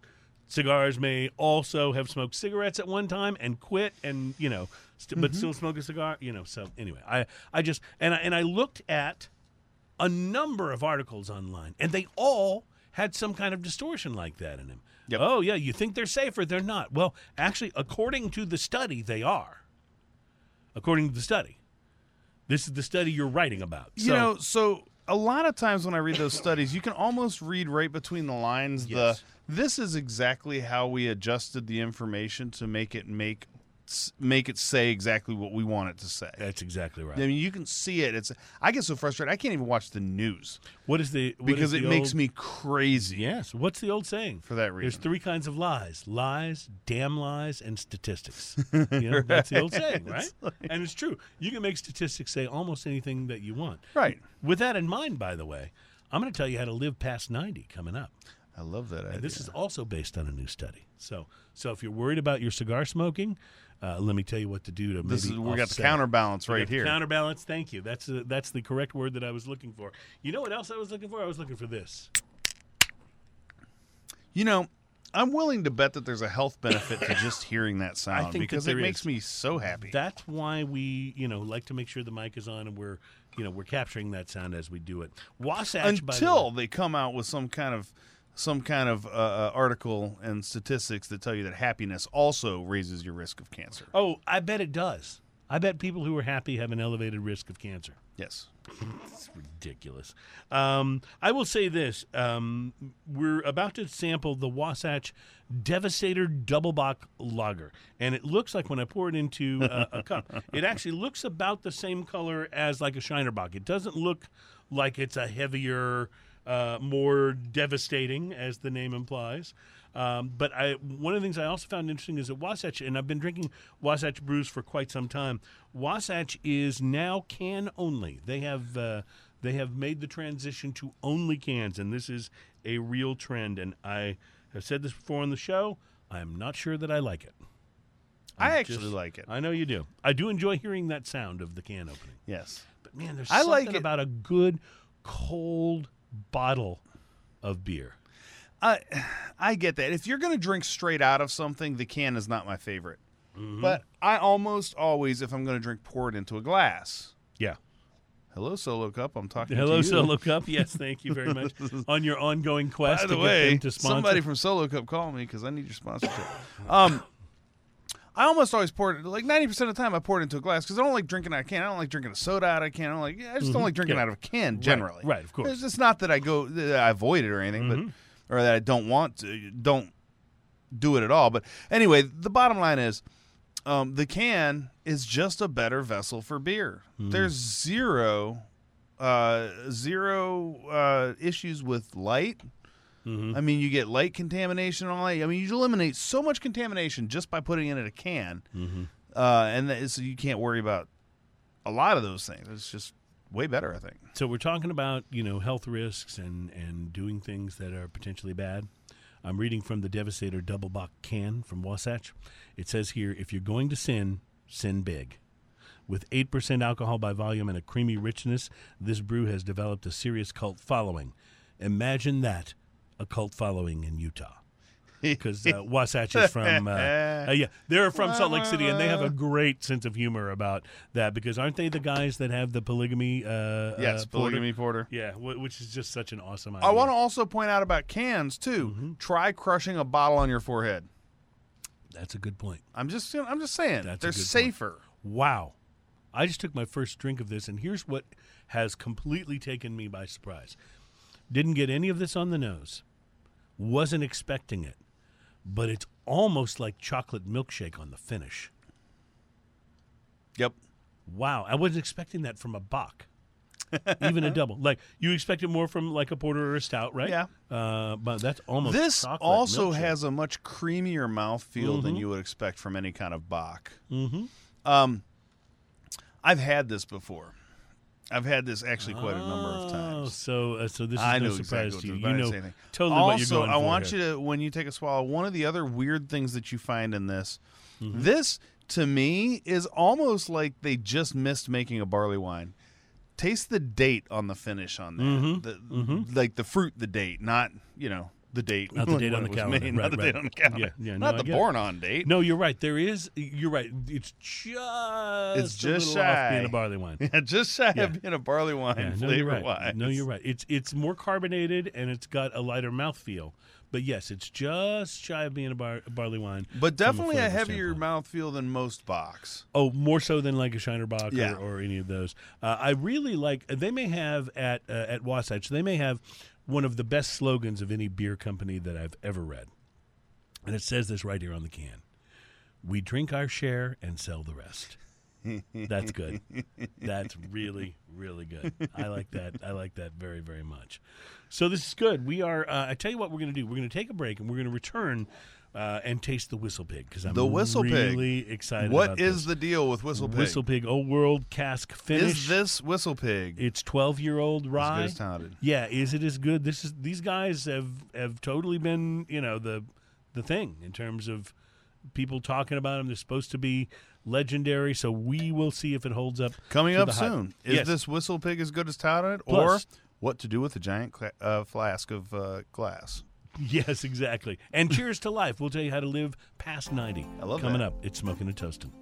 cigars may also have smoked cigarettes at one time and quit and, you know, st- but mm-hmm. still smoke a cigar, you know. So anyway, I, I just and I, and I looked at a number of articles online, and they all had some kind of distortion like that in them. Yep. Oh, yeah, you think they're safer. They're not. Well, actually, according to the study, they are. According to the study. This is the study you're writing about. So. You know, so a lot of times when I read those studies, you can almost read right between the lines yes. the... This is exactly how we adjusted the information to make it make make it say exactly what we want it to say. That's exactly right. I mean, you can see it. It's I get so frustrated. I can't even watch the news. What is the what because is the it old, makes me crazy. Yes. What's the old saying? For that reason, there's three kinds of lies: lies, damn lies, and statistics. You know, right. That's the old saying, right? It's like, and it's true. You can make statistics say almost anything that you want. Right. With that in mind, by the way, I'm going to tell you how to live past ninety coming up. I love that idea. And this is also based on a new study. So, so if you're worried about your cigar smoking, uh, let me tell you what to do to maybe. This is, we got the counterbalance right here. Counterbalance. Thank you. That's a, that's the correct word that I was looking for. You know what else I was looking for? I was looking for this. You know, I'm willing to bet that there's a health benefit to just hearing that sound I think because it is. Makes me so happy. That's why we, you know, like to make sure the mic is on and we're, you know, we're capturing that sound as we do it. Wasatch until by the way, they come out with some kind of. Some kind of uh, article and statistics that tell you that happiness also raises your risk of cancer. Oh, I bet it does. I bet people who are happy have an elevated risk of cancer. Yes. It's ridiculous. Um, I will say this. Um, we're about to sample the Wasatch Devastator Double Bock Lager, and it looks like when I pour it into uh, a cup, it actually looks about the same color as like a Shinerbach. It doesn't look like it's a heavier... Uh, more devastating, as the name implies. Um, but I, one of the things I also found interesting is that Wasatch, and I've been drinking Wasatch brews for quite some time, Wasatch is now can only. They have uh, they have made the transition to only cans, and this is a real trend. And I have said this before on the show, I'm not sure that I like it. I'm I actually just, like it. I know you do. I do enjoy hearing that sound of the can opening. Yes. But, man, there's I something like about a good, cold... bottle of beer. I uh, I get that. If you're going to drink straight out of something, the can is not my favorite. Mm-hmm. But I almost always, if I'm going to drink, pour it into a glass. Yeah. Hello, Solo Cup. I'm talking Hello, to you. Hello, Solo Cup. Yes, thank you very much. On your ongoing quest By the to way, get them to sponsor. Somebody from Solo Cup call me because I need your sponsorship. um, I almost always pour it, like ninety percent of the time I pour it into a glass because I don't like drinking out of a can. I don't like drinking a soda out of a can. I, don't like, I just mm-hmm. don't like drinking yeah. out of a can generally. Right, right, of course. It's just not that I go, that I avoid it or anything, mm-hmm. but or that I don't want to, don't do it at all. But anyway, the bottom line is um, the can is just a better vessel for beer. Mm. There's zero, uh, zero uh, issues with light. Mm-hmm. I mean, you get light contamination and all that. I mean, you eliminate so much contamination just by putting it in a can, mm-hmm. uh, and that, so you can't worry about a lot of those things. It's just way better, I think. So we're talking about, you know, health risks and, and doing things that are potentially bad. I'm reading from the Devastator Double Bock can from Wasatch. It says here, if you're going to sin, sin big. With eight percent alcohol by volume and a creamy richness, this brew has developed a serious cult following. Imagine that. A cult following in Utah, because uh, Wasatch is from uh, uh, yeah, they're from Salt Lake City, and they have a great sense of humor about that. Because aren't they the guys that have the polygamy? Uh, yes, uh, polygamy porter. Yeah, w- which is just such an awesome idea. I want to also point out about cans too. Mm-hmm. Try crushing a bottle on your forehead. That's a good point. I'm just, I'm just saying That's they're safer. Point. Wow, I just took my first drink of this, and here's what has completely taken me by surprise. Didn't get any of this on the nose. Wasn't expecting it. But it's almost like chocolate milkshake on the finish. Yep. Wow. I wasn't expecting that from a bock. Even a double. Like, you expect it more from, like, a porter or a stout, right? Yeah. Uh, but that's almost This also milkshake. has a much creamier mouthfeel mm-hmm. than you would expect from any kind of bock. Mm-hmm. Um, I've had this before. I've had this actually quite a number of times. Oh, so, uh, so this is I no surprise exactly to you. You know anything. totally also, what you're going for. Also, I want here. you to, when you take a swallow, one of the other weird things that you find in this, mm-hmm. this, to me, is almost like they just missed making a barley wine. Taste the date on the finish on that. Mm-hmm. The, mm-hmm. Like the fruit, the date, not, you know, the date. Not the date on the calendar. Right, not the right. date on the calendar. Yeah, yeah, not no, the born-on date. No, you're right. There is, you're right. It's just, it's just a shy. off being a barley wine. Yeah, just shy yeah. of being a barley wine yeah, no, flavor-wise. Right. No, you're right. It's it's more carbonated, and it's got a lighter mouthfeel. But, yes, it's just shy of being a, bar- a barley wine. But definitely a, a heavier mouthfeel than most bocks. Oh, more so than like a Shiner Bock yeah. or, or any of those. Uh, I really like, they may have at uh, at Wasatch, they may have one of the best slogans of any beer company that I've ever read. And it says this right here on the can. We drink our share and sell the rest. That's good. That's really, really good. I like that. I like that very, very much. So this is good. We are, uh, I tell you what we're going to do. We're going to take a break, and we're going to return uh, and taste the Whistle Pig, because I'm the Whistle really Pig. excited what about What is this. the deal with Whistle Pig? Whistle Pig Old World cask finish. Is this Whistle Pig? It's twelve-year-old rye. As good as touted. Yeah, is it as good? This is, these guys have, have totally been, you know, the the thing in terms of people talking about them. They're supposed to be legendary, so we will see if it holds up. Coming up soon, is yes. this Whistle Pig as good as touted, or what to do with a giant cl- uh, flask of uh, glass? Yes, exactly. And cheers to life. We'll tell you how to live past ninety. I love Coming that. up, it's Smoking and Toasting.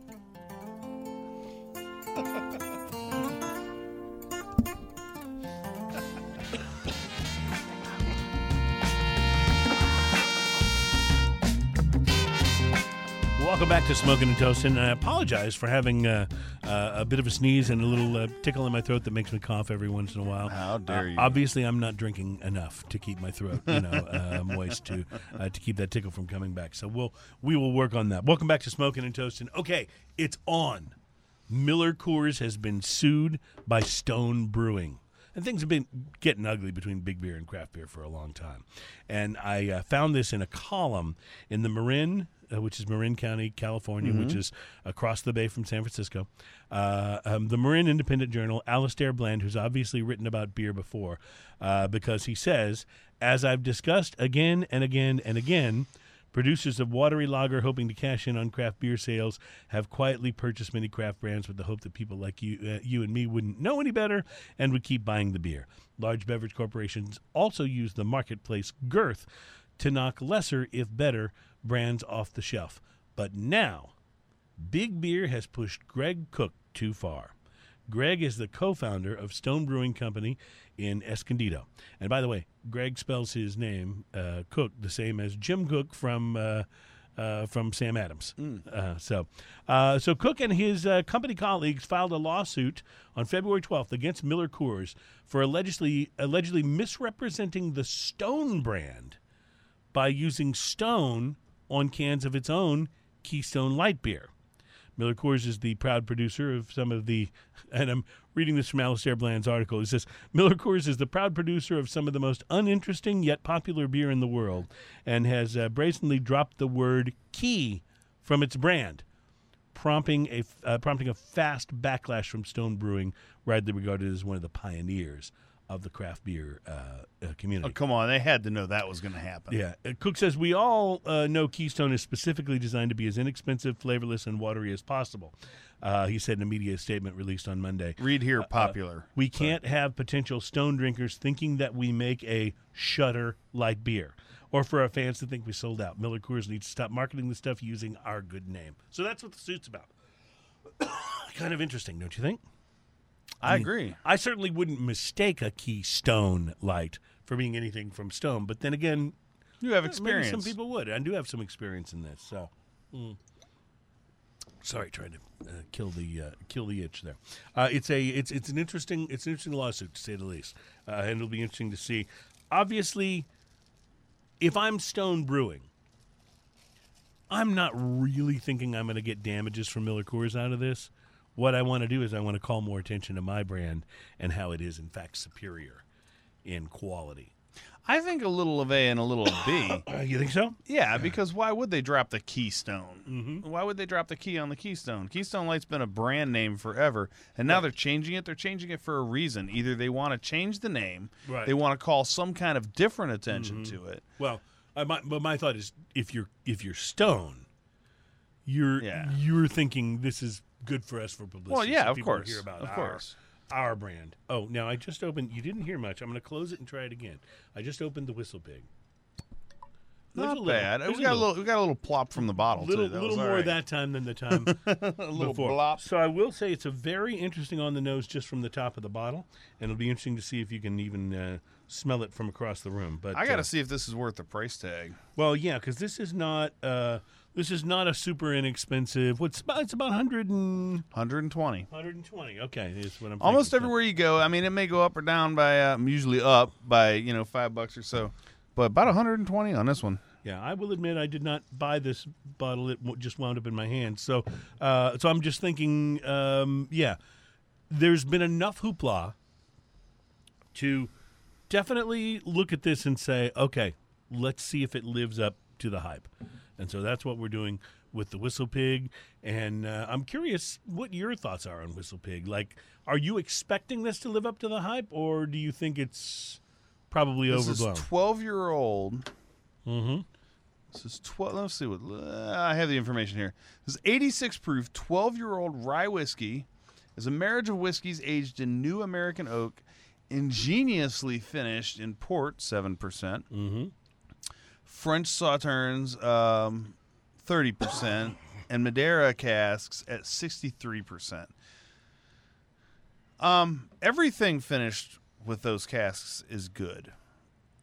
Welcome back to Smoking and Toasting, and I apologize for having uh, uh, a bit of a sneeze and a little uh, tickle in my throat that makes me cough every once in a while. How dare uh, you! Obviously, I'm not drinking enough to keep my throat, you know, uh, moist to uh, to keep that tickle from coming back. So we'll we will work on that. Welcome back to Smoking and Toasting. Okay, it's on. Miller Coors has been sued by Stone Brewing. And things have been getting ugly between big beer and craft beer for a long time. And I uh, found this in a column in the Marin, uh, which is Marin County, California, mm-hmm. which is across the bay from San Francisco. Uh, um, the Marin Independent Journal, Alistair Bland, who's obviously written about beer before, uh, because he says, as I've discussed again and again and again, producers of watery lager hoping to cash in on craft beer sales have quietly purchased many craft brands with the hope that people like you uh, you and me wouldn't know any better and would keep buying the beer. Large beverage corporations also use the marketplace girth to knock lesser, if better, brands off the shelf. But now, big beer has pushed Greg Cook too far. Greg is the co-founder of Stone Brewing Company in Escondido. And by the way, Greg spells his name, uh, Cook, the same as Jim Cook from uh, uh, from Sam Adams. Mm. Uh, so uh, so Cook and his uh, company colleagues filed a lawsuit on February twelfth against Miller Coors for allegedly, allegedly misrepresenting the Stone brand by using Stone on cans of its own Keystone Light beer. Miller Coors is the proud producer of some of the, and I'm reading this from Alistair Bland's article. It says, Miller Coors is the proud producer of some of the most uninteresting yet popular beer in the world and has uh, brazenly dropped the word key from its brand, prompting a, uh, prompting a fast backlash from Stone Brewing, widely regarded as one of the pioneers of the craft beer uh, uh, community. Oh, come on. They had to know that was going to happen. Yeah. Uh, Cook says, we all uh, know Keystone is specifically designed to be as inexpensive, flavorless, and watery as possible, uh, he said in a media statement released on Monday. Read here, uh, popular. Uh, we can't Sorry. have potential Stone drinkers thinking that we make a shudder light beer, or for our fans to think we sold out. Miller Coors needs to stop marketing the stuff using our good name. So that's what the suit's about. Kind of interesting, don't you think? I, I mean, agree. I certainly wouldn't mistake a Keystone Light for being anything from Stone, but then again, you have experience. Maybe some people would. I do have some experience in this, so mm. Sorry, trying to uh, kill the uh, kill the itch there. Uh, it's a it's it's an interesting it's an interesting lawsuit, to say the least, uh, and it'll be interesting to see. Obviously, if I'm Stone Brewing, I'm not really thinking I'm going to get damages from Miller Coors out of this. What I want to do is I want to call more attention to my brand and how it is in fact superior in quality. I think a little of A and a little of B. You think so? Yeah, because why would they drop the Keystone? Mm-hmm. Why would they drop the key on the Keystone? Keystone Light's been a brand name forever, and now right. they're changing it. They're changing it for a reason. Either they want to change the name, right. they want to call some kind of different attention mm-hmm. to it. Well, I, my, but my thought is, if you're if you're Stone, you're yeah. you're thinking this is good for us for publicity. Well, yeah, so of people course, hear about of our, course. Our brand. Oh, now I just opened. You didn't hear much. I'm going to close it and try it again. I just opened the Whistle Pig. There's Not bad. We got a little. We got a little plop from the bottle. A little, little more right. that time than the time a little before. Plop. So I will say it's a very interesting on the nose, just from the top of the bottle, and it'll be interesting to see if you can even uh, smell it from across the room. But I got to uh, see if this is worth the price tag. Well, yeah, because this is not. Uh, This is not a super inexpensive. What's about, it's about one hundred and one hundred twenty. one hundred twenty. Okay, is what I'm. Almost thinking. Everywhere you go, I mean, it may go up or down by. Uh, usually up by you know five bucks or so, but about one hundred twenty on this one. Yeah, I will admit I did not buy this bottle. It just wound up in my hand. So, uh, so I'm just thinking, um, yeah, there's been enough hoopla to definitely look at this and say, okay, let's see if it lives up to the hype. And so that's what we're doing with the Whistle Pig. And uh, I'm curious what your thoughts are on Whistle Pig. Like, are you expecting this to live up to the hype, or do you think it's probably this overblown? This is twelve-year-old. Mm-hmm. This is twelve. Let's see what uh, I have the information here. This is eighty-six proof, twelve-year-old rye whiskey. Is a marriage of whiskeys aged in new American oak, ingeniously finished in port, seven percent. Mm-hmm. French Sauternes, um, thirty percent, and Madeira casks at sixty-three percent. Um, everything finished with those casks is good.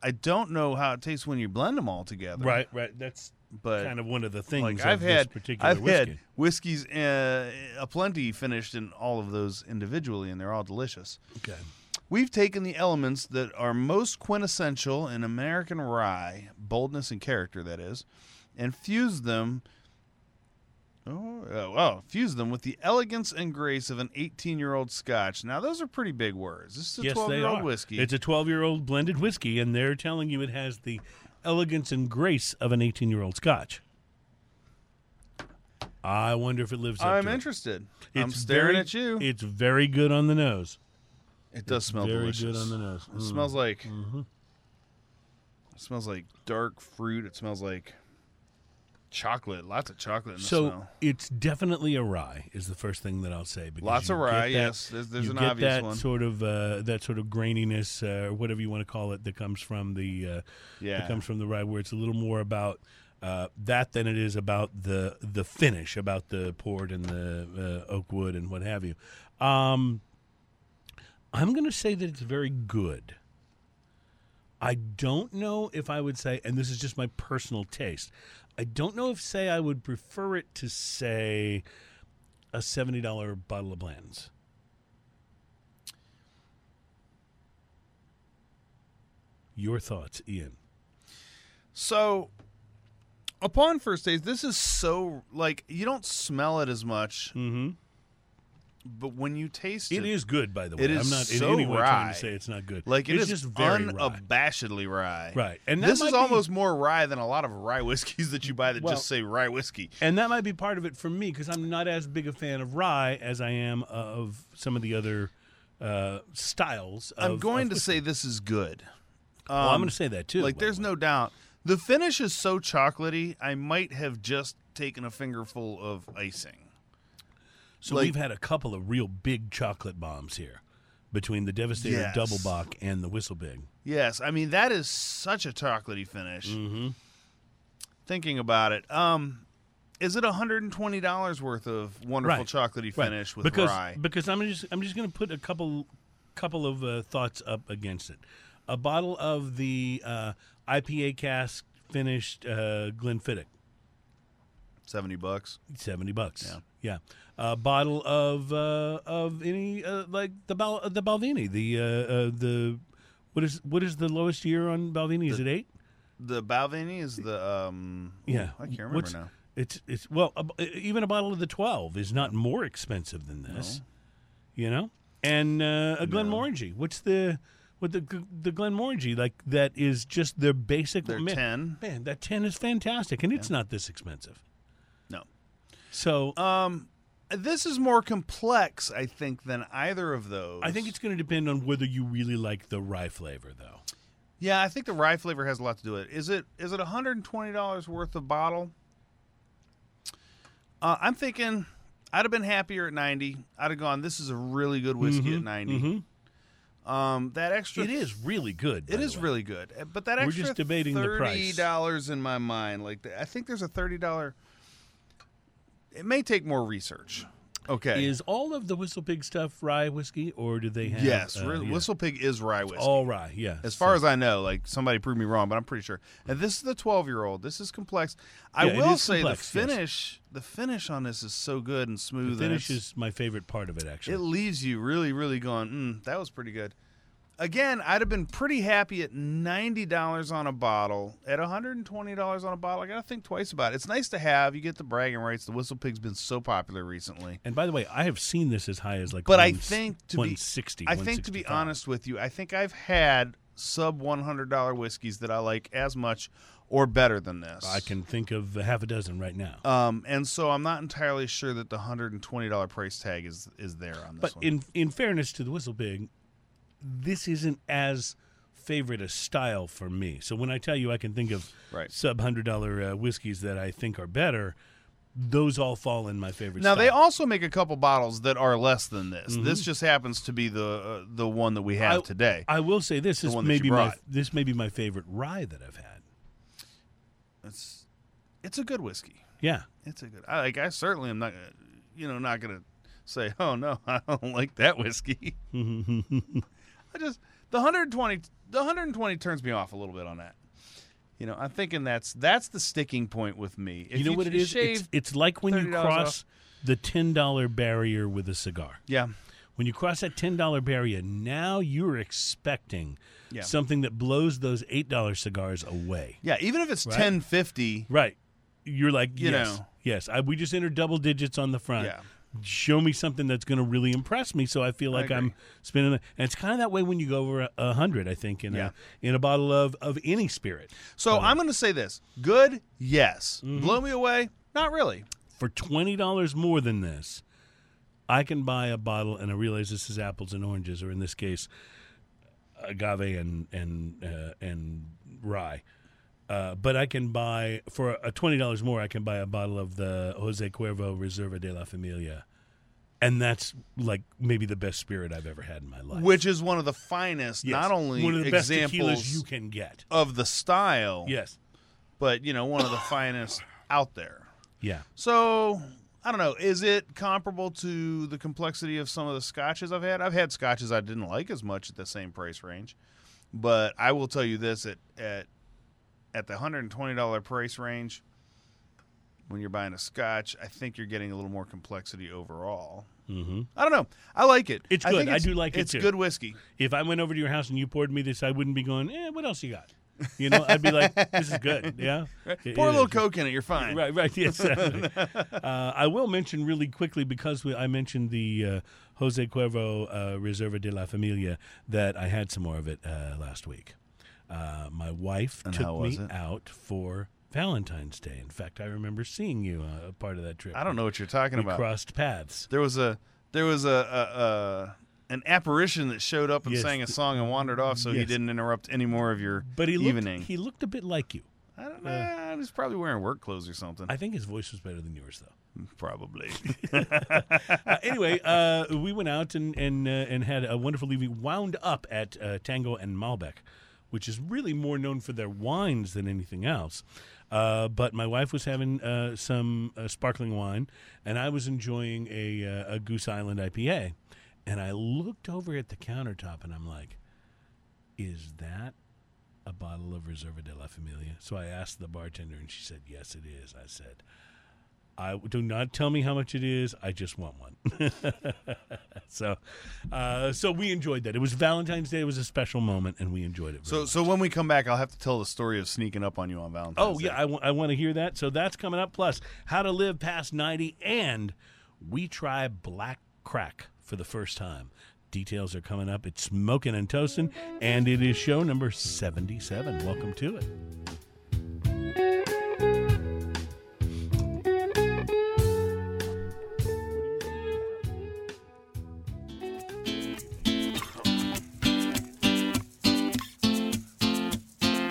I don't know how it tastes when you blend them all together. Right, right. That's but, kind of one of the things like I've of had, this particular I've whiskey. had whiskeys uh, aplenty finished in all of those individually, and they're all delicious. Okay. We've taken the elements that are most quintessential in American rye, boldness and character, that is, and fused them. Oh, oh wow, fused them with the elegance and grace of an eighteen-year-old Scotch. Now, those are pretty big words. This is a yes, twelve-year-old whiskey. It's a twelve-year-old blended whiskey, and they're telling you it has the elegance and grace of an eighteen-year-old Scotch. I wonder if it lives up I'm to interested. It. I'm staring very, at you. It's very good on the nose. It does it's smell very delicious. Very good on the nose. Mm. It smells like mm-hmm. it smells like dark fruit. It smells like chocolate. Lots of chocolate in the so smell. So it's definitely a rye is the first thing that I'll say. Lots of rye, that, yes. There's, there's an obvious that one. Sort of, uh, that sort of graininess or uh, whatever you want to call it that comes from the uh, yeah. that comes from the rye, where it's a little more about uh, that than it is about the the finish, about the port and the uh, oak wood and what have you. Um I'm going to say that it's very good. I don't know if I would say, and this is just my personal taste, I don't know if, say, I would prefer it to, say, a seventy dollars bottle of Bland's. Your thoughts, Ian? So, upon first taste, this is so, like, you don't smell it as much. Mm-hmm. But when you taste it, it is good. By the way, it is I'm not so in any way rye. Trying to say it's not good. Like it it's is just very unabashedly rye. rye, right? And that this is be... almost more rye than a lot of rye whiskeys that you buy that well, just say rye whiskey. And that might be part of it for me because I'm not as big a fan of rye as I am of some of the other uh, styles. Of, I'm going of to say this is good. Um, well, I'm going to say that too. Like, there's no doubt the finish is so chocolatey. I might have just taken a fingerful of icing. So like, we've had a couple of real big chocolate bombs here between the Devastator yes. Double Bock and the Whistle Pig. Yes. I mean, that is such a chocolatey finish. Mm-hmm. Thinking about it, um, is it one hundred twenty dollars worth of wonderful right. chocolatey right. finish with because, rye? Because I'm just I'm just going to put a couple couple of uh, thoughts up against it. A bottle of the uh, I P A cask finished uh, Glenfiddich. seventy bucks. seventy bucks. Yeah. Yeah, a bottle of uh, of any uh, like the Bal the Balvenie. The uh, uh, the what is what is the lowest year on Balvenie? Is the, it eight? The Balvenie is the um. Yeah, ooh, I can't remember What's, now. It's it's well, a, even a bottle of the twelve is not more expensive than this, no. you know. And uh, a Glenmorangie. No. What's the what the the Glenmorangie like? That is just their basic. Their man, ten. Man, that ten is fantastic, and yeah. it's not this expensive. So um, this is more complex, I think, than either of those. I think it's going to depend on whether you really like the rye flavor, though. Yeah, I think the rye flavor has a lot to do with it. Is it is it one hundred twenty dollars worth of bottle? Uh, I'm thinking I'd have been happier at ninety. I'd have gone, this is a really good whiskey mm-hmm, at ninety. Mm-hmm. Um, that extra, it is really good. It is way. really good, but that We're extra just debating thirty dollars the price. In my mind, like I think there's a thirty dollars. It may take more research. Okay. Is all of the Whistle Pig stuff rye whiskey, or do they have... Yes, uh, yeah. Whistle Pig is rye whiskey. It's all rye, yeah. As far so. as I know, like somebody proved me wrong, but I'm pretty sure. And this is the twelve-year-old. This is complex. I yeah, will say complex, the finish, yes. the finish on this is so good and smooth. The finish is my favorite part of it, actually. It leaves you really, really going, mm, that was pretty good. Again, I'd have been pretty happy at ninety dollars on a bottle. At one hundred twenty dollars on a bottle, I got to think twice about it. It's nice to have. You get the bragging rights. The Whistle Pig's been so popular recently. And by the way, I have seen this as high as like but I think to one sixty, be, I think, to be honest with you, I think I've had sub one hundred dollar whiskeys that I like as much or better than this. I can think of half a dozen right now. Um, and so I'm not entirely sure that the one hundred twenty dollars price tag is, is there on this but one. But in, in fairness to the Whistle Pig, this isn't as favorite a style for me. So when I tell you I can think of right. sub one hundred dollar uh, whiskeys that I think are better, those all fall in my favorite now, style. Now, they also make a couple bottles that are less than this. Mm-hmm. This just happens to be the uh, the one that we have I, today. I will say this is maybe my this may be my favorite rye that I've had. It's it's a good whiskey. Yeah. It's a good. I like I certainly am not you know not going to say, "Oh no, I don't like that whiskey." I just the one hundred twenty the one hundred twenty turns me off a little bit on that. You know, I'm thinking that's that's the sticking point with me. If you know you what it is? It's, it's like when you cross off. the ten dollar barrier with a cigar. Yeah. When you cross that ten dollar barrier, now you're expecting yeah. something that blows those eight dollar cigars away. Yeah, even if it's right? ten fifty. Right. You're like, you yes, know. yes. I, we just entered double digits on the front. Yeah. Show me something that's going to really impress me, so I feel like I I'm spending. The, and it's kind of that way when you go over a hundred, I think, in yeah. a in a bottle of, of any spirit. So um, I'm going to say this: good, yes. Mm-hmm. Blow me away? Not really. For twenty dollars more than this, I can buy a bottle, and I realize this is apples and oranges, or in this case, agave and and uh, and rye. Uh, but I can buy, for a twenty dollars more, I can buy a bottle of the Jose Cuervo Reserva de la Familia. And that's, like, maybe the best spirit I've ever had in my life. Which is one of the finest, yes. not only one of the best tequilas you can get. Of the style. Yes. But, you know, one of the finest out there. Yeah. So, I don't know. Is it comparable to the complexity of some of the scotches I've had? I've had scotches I didn't like as much at the same price range. But I will tell you this, at... at At the one hundred twenty dollars price range, when you're buying a scotch, I think you're getting a little more complexity overall. Mm-hmm. I don't know. I like it. It's good. I, it's, I do like it, too. It's good whiskey. If I went over to your house and you poured me this, I wouldn't be going, eh, what else you got? You know, I'd be like, this is good. Yeah. Right. It, Pour it, a little it, Coke in it. You're fine. Right, right. Yes, exactly. uh, I will mention really quickly, because we, I mentioned the uh, Jose Cuervo uh, Reserva de la Familia, that I had some more of it uh, last week. Uh, my wife and took me it? out for Valentine's Day. In fact, I remember seeing you uh, part of that trip. I don't know what you're talking we about. Crossed paths. There was a there was a, a, a an apparition that showed up and yes. sang a song and wandered off, so yes. he didn't interrupt any more of your but he evening. Looked, he looked a bit like you. I don't know. Uh, he was probably wearing work clothes or something. I think his voice was better than yours, though. Probably. uh, anyway, uh, we went out and and uh, and had a wonderful evening. Wound up at uh, Tango and Malbec, which is really more known for their wines than anything else. Uh, but my wife was having uh, some uh, sparkling wine, and I was enjoying a, uh, a Goose Island I P A. And I looked over at the countertop, and I'm like, is that a bottle of Reserva de la Familia? So I asked the bartender, and she said, yes, it is. I said, I do not tell me how much it is. I just want one. so, uh, so we enjoyed that. It was Valentine's Day. It was a special moment, and we enjoyed it. So, much. so when we come back, I'll have to tell the story of sneaking up on you on Valentine's oh, Day. Oh yeah, I, w- I want to hear that. So that's coming up. Plus, how to live past ninety, and we try black crack for the first time. Details are coming up. It's Smoking and Toasting, and it is show number seventy-seven. Welcome to it.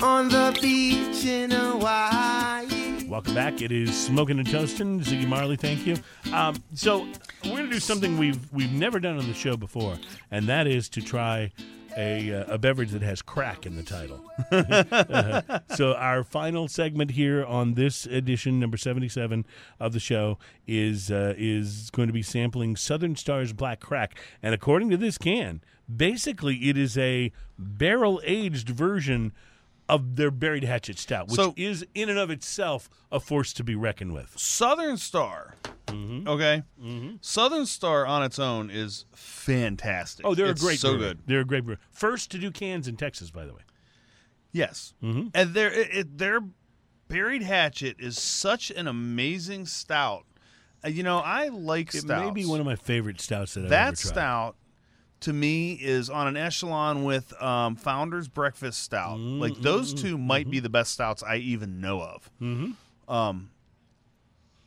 On the beach in Hawaii. Welcome back. It is Smoking and Toasting. Ziggy Marley, thank you. Um, so we're going to do something we've we've never done on the show before, and that is to try a, uh, a beverage that has crack in the title. uh, so our final segment here on this edition, number seventy-seven of the show, is uh, is going to be sampling Southern Star's Black Crack. And according to this can, basically it is a barrel-aged version of their Buried Hatchet Stout, which so, is in and of itself a force to be reckoned with. Southern Star, mm-hmm. okay? Mm-hmm. Southern Star on its own is fantastic. Oh, they're it's a great so brewery. Good. They're a great brewery. First to do cans in Texas, by the way. Yes. Mm-hmm. And their, it, their Buried Hatchet is such an amazing stout. Uh, you know, I like it stouts. It may be one of my favorite stouts that, that I've ever tried. That stout, to me, is on an echelon with um, Founder's Breakfast Stout. Mm-hmm. Like, those two might mm-hmm. be the best stouts I even know of. Mm-hmm. Um,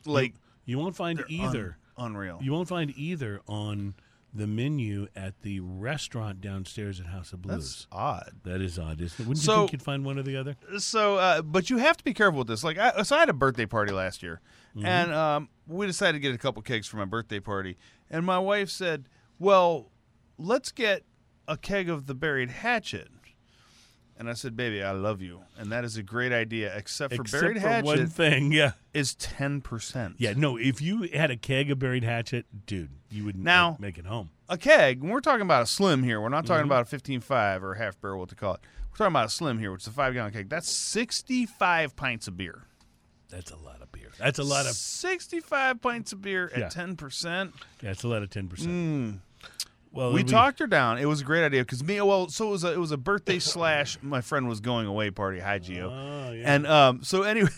like you, you won't find either. Un- unreal. You won't find either on the menu at the restaurant downstairs at House of Blues. That's odd. That is odd, isn't it? Wouldn't so, you think you'd find one or the other? So, uh, but you have to be careful with this. Like, I, so I had a birthday party last year, mm-hmm. and um, we decided to get a couple kegs for my birthday party. And my wife said, well, let's get a keg of the Buried Hatchet. And I said, baby, I love you. And that is a great idea, except for except Buried for Hatchet. One thing, yeah. Is ten percent. Yeah, no, if you had a keg of Buried Hatchet, dude, you wouldn't now, make it home. A keg, when we're talking about a slim here, we're not talking mm-hmm. about a fifteen point five or a half barrel, what they call it. We're talking about a slim here, which is a five-gallon keg. That's sixty-five pints of beer. That's a lot of beer. That's a lot of... sixty-five pints of beer yeah. at ten percent. Yeah, it's a lot of ten percent. Mm. Well, we, we talked her down. It was a great idea because me. Well, so it was a it was a birthday slash my friend was going away party. Hi, Gio. Oh, yeah. And um, so anyway,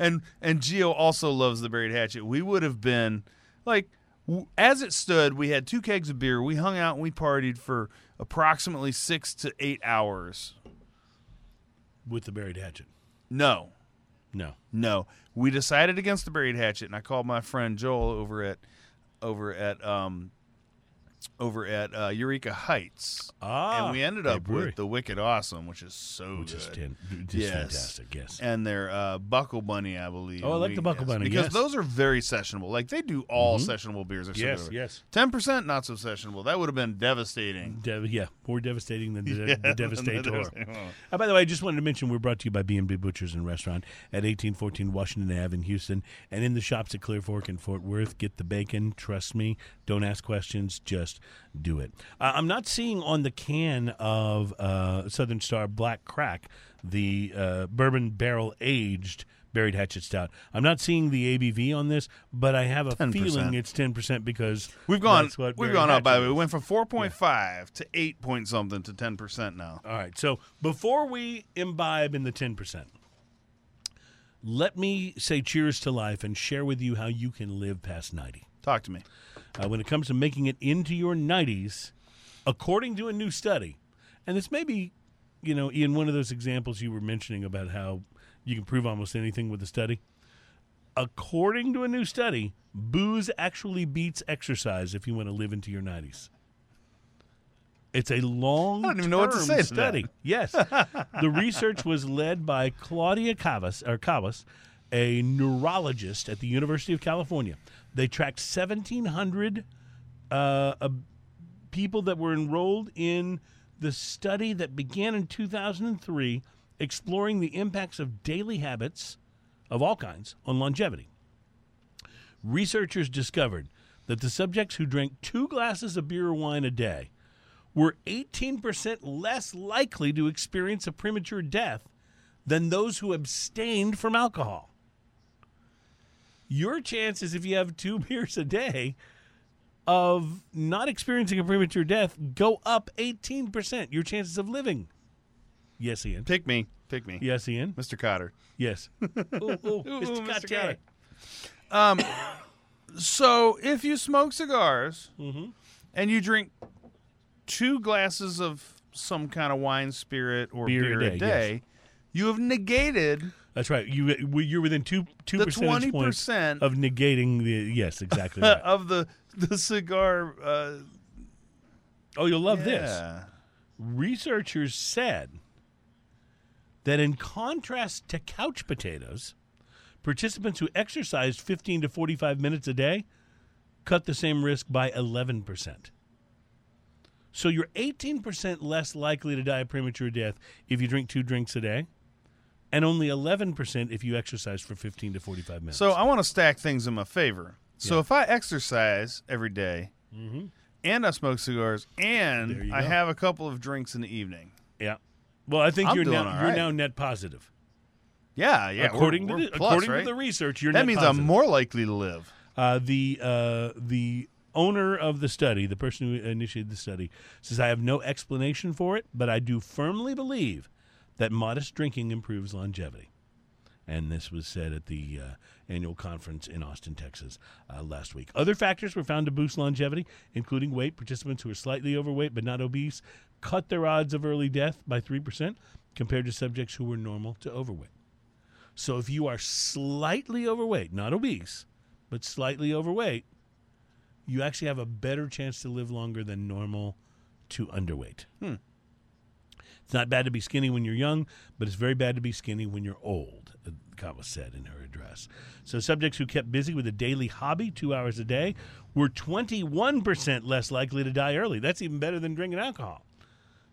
and and Gio also loves the Buried Hatchet. We would have been like, w- as it stood, we had two kegs of beer. We hung out and we partied for approximately six to eight hours with the Buried Hatchet. No, no, no. We decided against the Buried Hatchet, and I called my friend Joel over at over at um. over at uh, Eureka Heights, ah, and we ended up with the Wicked Awesome, which is so which good. Is ten, just yes. fantastic, yes. And their uh, Buckle Bunny, I believe. Oh, I like we, the Buckle yes. Bunny, because yes. those are very sessionable. Like, they do all mm-hmm. sessionable beers. Yes, over. yes. ten percent not so sessionable. That would have been devastating. De- yeah, more devastating than the, de- yeah, the Devastator. Than the devastating. Oh, by the way, I just wanted to mention we're brought to you by B and B Butchers and Restaurant at eighteen fourteen Washington Avenue in Houston, and in the shops at Clear Fork and Fort Worth. Get the bacon. Trust me. Don't ask questions. Just do it. Uh, I'm not seeing on the can of uh, Southern Star Black Crack, the uh, bourbon barrel aged Buried Hatchet Stout. I'm not seeing the A B V on this, but I have a ten percent. Feeling it's ten percent because we've gone that's what we've Buried gone up. By the way, we went from four point five yeah. to eight point something to ten percent now. All right. So before we imbibe in the ten percent, let me say cheers to life and share with you how you can live past ninety. Talk to me. Uh, when it comes to making it into your nineties, according to a new study, and this may be, you know, Ian, one of those examples you were mentioning about how you can prove almost anything with a study. According to a new study, booze actually beats exercise if you want to live into your nineties. It's a long I don't even know what to say study. To yes. The research was led by Claudia Cavas, or Cavas, a neurologist at the University of California. They tracked seventeen hundred uh, uh, people that were enrolled in the study that began in two thousand three, exploring the impacts of daily habits of all kinds on longevity. Researchers discovered that the subjects who drank two glasses of beer or wine a day were eighteen percent less likely to experience a premature death than those who abstained from alcohol. your chances, if you have two beers a day, of not experiencing a premature death go up eighteen percent. Your chances of living. Yes, Ian. Pick me. Pick me. Yes, Ian. Mister Cotter. Yes. Ooh, ooh, Mister Ooh, Mister Cotter. Um, so if you smoke cigars mm-hmm. and you drink two glasses of some kind of wine, spirit, or beer, beer a day, a day yes. you have negated. That's right. You you're within two two percentage points of negating the yes exactly right. of the the cigar. Uh, oh, you'll love yeah. this. Researchers said that in contrast to couch potatoes, participants who exercised fifteen to forty-five minutes a day cut the same risk by eleven percent. So you're eighteen percent less likely to die a premature death if you drink two drinks a day, and only eleven percent if you exercise for fifteen to forty-five minutes. So I want to stack things in my favor. So yeah. if I exercise every day, mm-hmm. and I smoke cigars, and I have a couple of drinks in the evening. Yeah. Well, I think I'm you're now right. you're now net positive. Yeah, yeah. According we're, we're to the, plus, according right? to the research, you're that net means positive. I'm more likely to live. Uh, the uh, the owner of the study, the person who initiated the study, says, I have no explanation for it, but I do firmly believe that modest drinking improves longevity. And this was said at the uh, annual conference in Austin, Texas, uh, last week. Other factors were found to boost longevity, including weight. Participants who were slightly overweight but not obese cut their odds of early death by three percent compared to subjects who were normal to overweight. So if you are slightly overweight, not obese, but slightly overweight, you actually have a better chance to live longer than normal to underweight. Hmm. It's not bad to be skinny when you're young, but it's very bad to be skinny when you're old, Kawa said in her address. So subjects who kept busy with a daily hobby, two hours a day, were twenty-one percent less likely to die early. That's even better than drinking alcohol.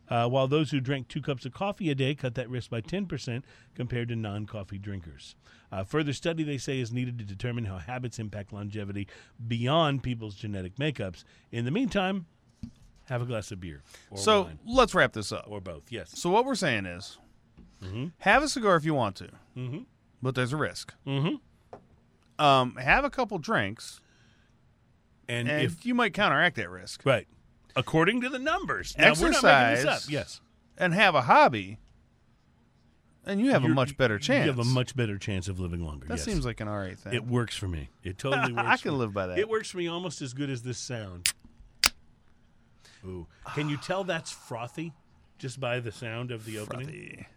Uh, while those who drank two cups of coffee a day cut that risk by ten percent compared to non-coffee drinkers. Uh, further study, they say, is needed to determine how habits impact longevity beyond people's genetic makeups. In the meantime, have a glass of beer. Or so wine. Let's wrap this up. Or both, yes. So what we're saying is, mm-hmm. have a cigar if you want to, mm-hmm. but there's a risk. Mm-hmm. Um, have a couple drinks, and, and if, you might counteract that risk. Right. According to the numbers. Now, exercise. We're not making this up. Yes. And have a hobby, and you have You're, a much better chance. You have a much better chance of living longer. That yes. seems like an R A thing. It works for me. It totally works. I can for live me. by that. It works for me almost as good as this sound. Ooh. Can you tell that's frothy just by the sound of the opening? Frothy.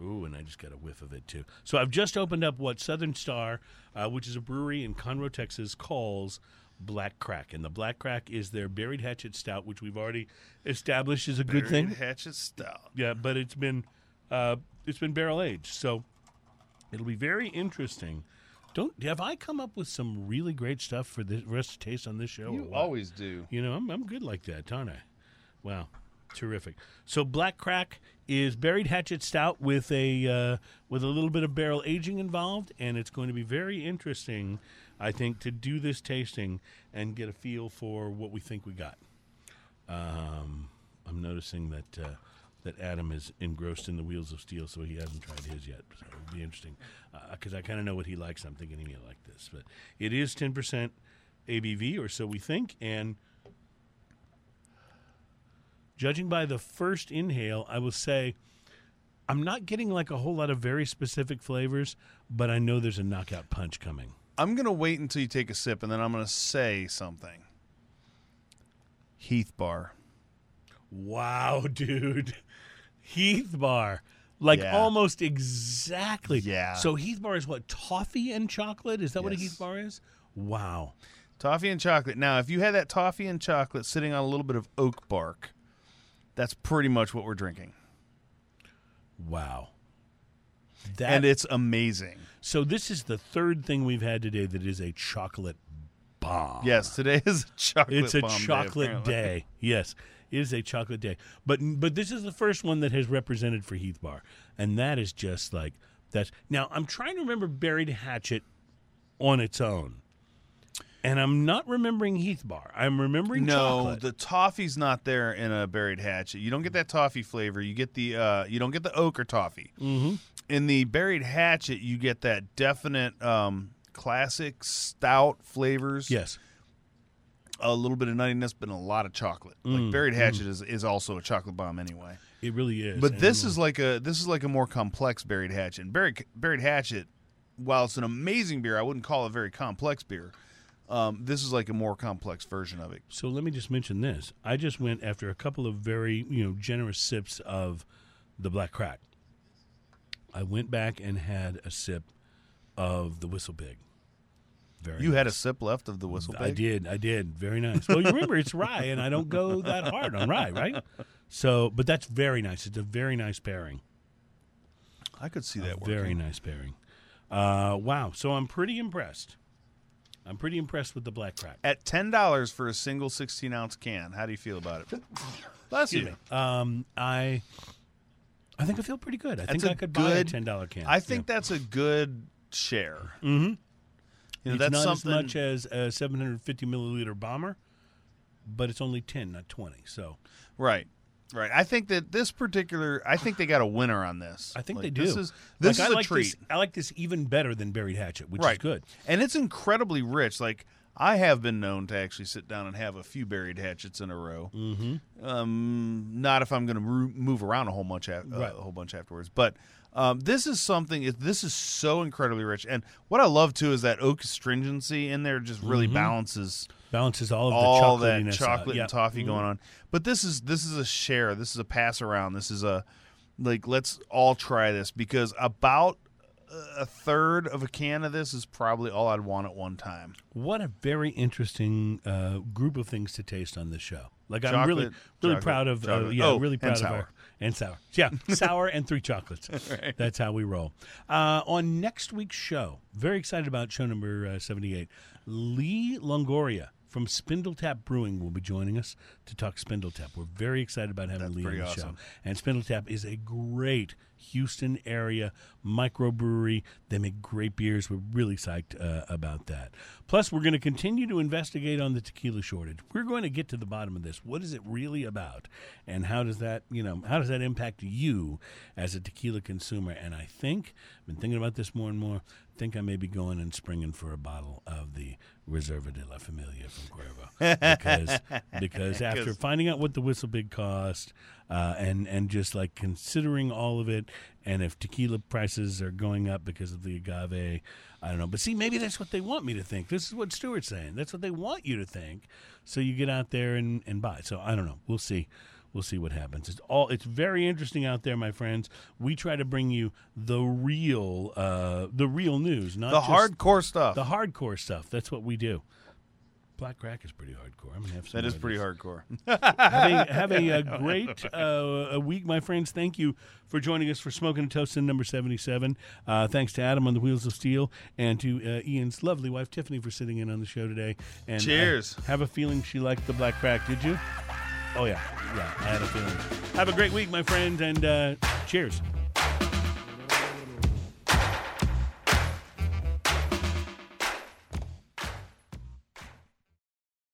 Ooh, and I just got a whiff of it, too. So I've just opened up what Southern Star, uh, which is a brewery in Conroe, Texas, calls Black Crack. And the Black Crack is their Buried Hatchet Stout, which we've already established is a good thing. Buried Hatchet Stout. Yeah, but it's been uh, it's been barrel-aged, so it'll be very interesting. Don't have I come up with some really great stuff for the rest of taste on this show? You always do. You know, I'm I'm good like that, aren't I? Wow, terrific. So Black Crack is Buried Hatchet Stout with a uh, with a little bit of barrel aging involved, and it's going to be very interesting, I think, to do this tasting and get a feel for what we think we got. Um, I'm noticing that uh, that Adam is engrossed in the wheels of steel, so he hasn't tried his yet. So it'll be interesting because uh, I kind of know what he likes. I'm thinking he may like this, but it is ten percent A B V, or so we think. And judging by the first inhale, I will say I'm not getting like a whole lot of very specific flavors, but I know there's a knockout punch coming. I'm going to wait until you take a sip, and then I'm going to say something. Heath Bar. Wow, dude. Heath Bar. Like yeah. almost exactly. Yeah. So Heath Bar is what, toffee and chocolate? Is that yes. what a Heath Bar is? Wow. Toffee and chocolate. Now, if you had that toffee and chocolate sitting on a little bit of oak bark, that's pretty much what we're drinking. Wow. That, and it's amazing. So this is the third thing we've had today that is a chocolate bomb. Yes, today is a chocolate bomb. It's a bomb chocolate day, day. Yes, it is a chocolate day. But but this is the first one that has represented for Heath Bar, and that is just like that's. Now, I'm trying to remember Buried Hatchet on its own, and I'm not remembering Heath Bar. I'm remembering no, chocolate. No, the toffee's not there in a Buried Hatchet. You don't get that toffee flavor. You get the uh, you don't get the oak or toffee. Mm-hmm. In the Buried Hatchet, you get that definite um, classic stout flavors. Yes. A little bit of nuttiness, but a lot of chocolate. Mm. Like Buried Hatchet mm. is, is also a chocolate bomb anyway. It really is. But and this is like a this is like a more complex Buried Hatchet. And Buried Buried Hatchet, while it's an amazing beer, I wouldn't call it a very complex beer. Um, this is like a more complex version of it. So let me just mention this. I just went after a couple of very, you know, generous sips of the Black Crack. I went back and had a sip of the Whistle Pig. Very you nice. Had a sip left of the Whistle Pig? I did. I did. Very nice. Well, you remember, it's rye, and I don't go that hard on rye, right? So, but that's very nice. It's a very nice pairing. I could see that working. Very nice pairing. Uh, wow. So I'm pretty impressed. I'm pretty impressed with the Black Crack. At ten dollars for a single sixteen-ounce can, how do you feel about it? Bless you. Me. Um, I... I think I feel pretty good. I that's think I could good, buy a ten dollar can. I think yeah. that's a good share. Mm-hmm. You know, it's that's not something... as much as a seven hundred fifty milliliter bomber, but it's only ten, not twenty. So, right, right. I think that this particular, I think they got a winner on this. I think like, they do. This is this like, is I a like treat. This, I like this even better than Buried Hatchet, which right. is good, and it's incredibly rich. Like. I have been known to actually sit down and have a few Buried Hatchets in a row. Mm-hmm. Um, not if I'm going to move around a whole bunch, af- right. uh, a whole bunch afterwards. But um, this is something. This is so incredibly rich, and what I love too is that oak astringency in there just really mm-hmm. balances balances all of all the that chocolate out. and yep. toffee mm-hmm. going on. But this is this is a share. This is a pass around. This is a like let's all try this because about. A third of a can of this is probably all I'd want at one time. What a very interesting uh, group of things to taste on this show. Like chocolate, I'm really, really chocolate, proud of, uh, yeah, oh, really proud and of sour. our and sour, yeah, sour and three chocolates. Right. That's how we roll. Uh, on next week's show, very excited about show number uh, seventy-eight. Lee Longoria from Spindle Tap Brewing will be joining us to talk Spindle Tap. We're very excited about having That's Lee on the awesome. show. And Spindle Tap is a great Houston area microbrewery. They make great beers. We're really psyched uh, about that. Plus, we're going to continue to investigate on the tequila shortage. We're going to get to the bottom of this. What is it really about? And how does that, you know, how does that impact you as a tequila consumer? And I think, I've been thinking about this more and more, I think I may be going and springing for a bottle of the Reserva de la Familia from Cuervo. Because, because after finding out what the Whistle Pig cost uh, and, and just like considering all of it, and if tequila prices are going up because of the agave, I don't know. But see, maybe that's what they want me to think. This is what Stuart's saying. That's what they want you to think. So you get out there and, and buy. So I don't know. We'll see. We'll see what happens. It's all. It's very interesting out there, my friends. We try to bring you the real, uh, the real news, not the just hardcore stuff. The hardcore stuff. That's what we do. Black Crack is pretty hardcore. I'm gonna have some. That is pretty this. hardcore. have a, have a, a great uh, a week, my friends. Thank you for joining us for Smoking and Toasting number seventy-seven. Uh, thanks to Adam on the Wheels of Steel and to uh, Ian's lovely wife Tiffany for sitting in on the show today. And cheers. I have a feeling she liked the Black Crack. Did you? Oh yeah, yeah. I had a feeling. Have a great week, my friends, and uh, cheers.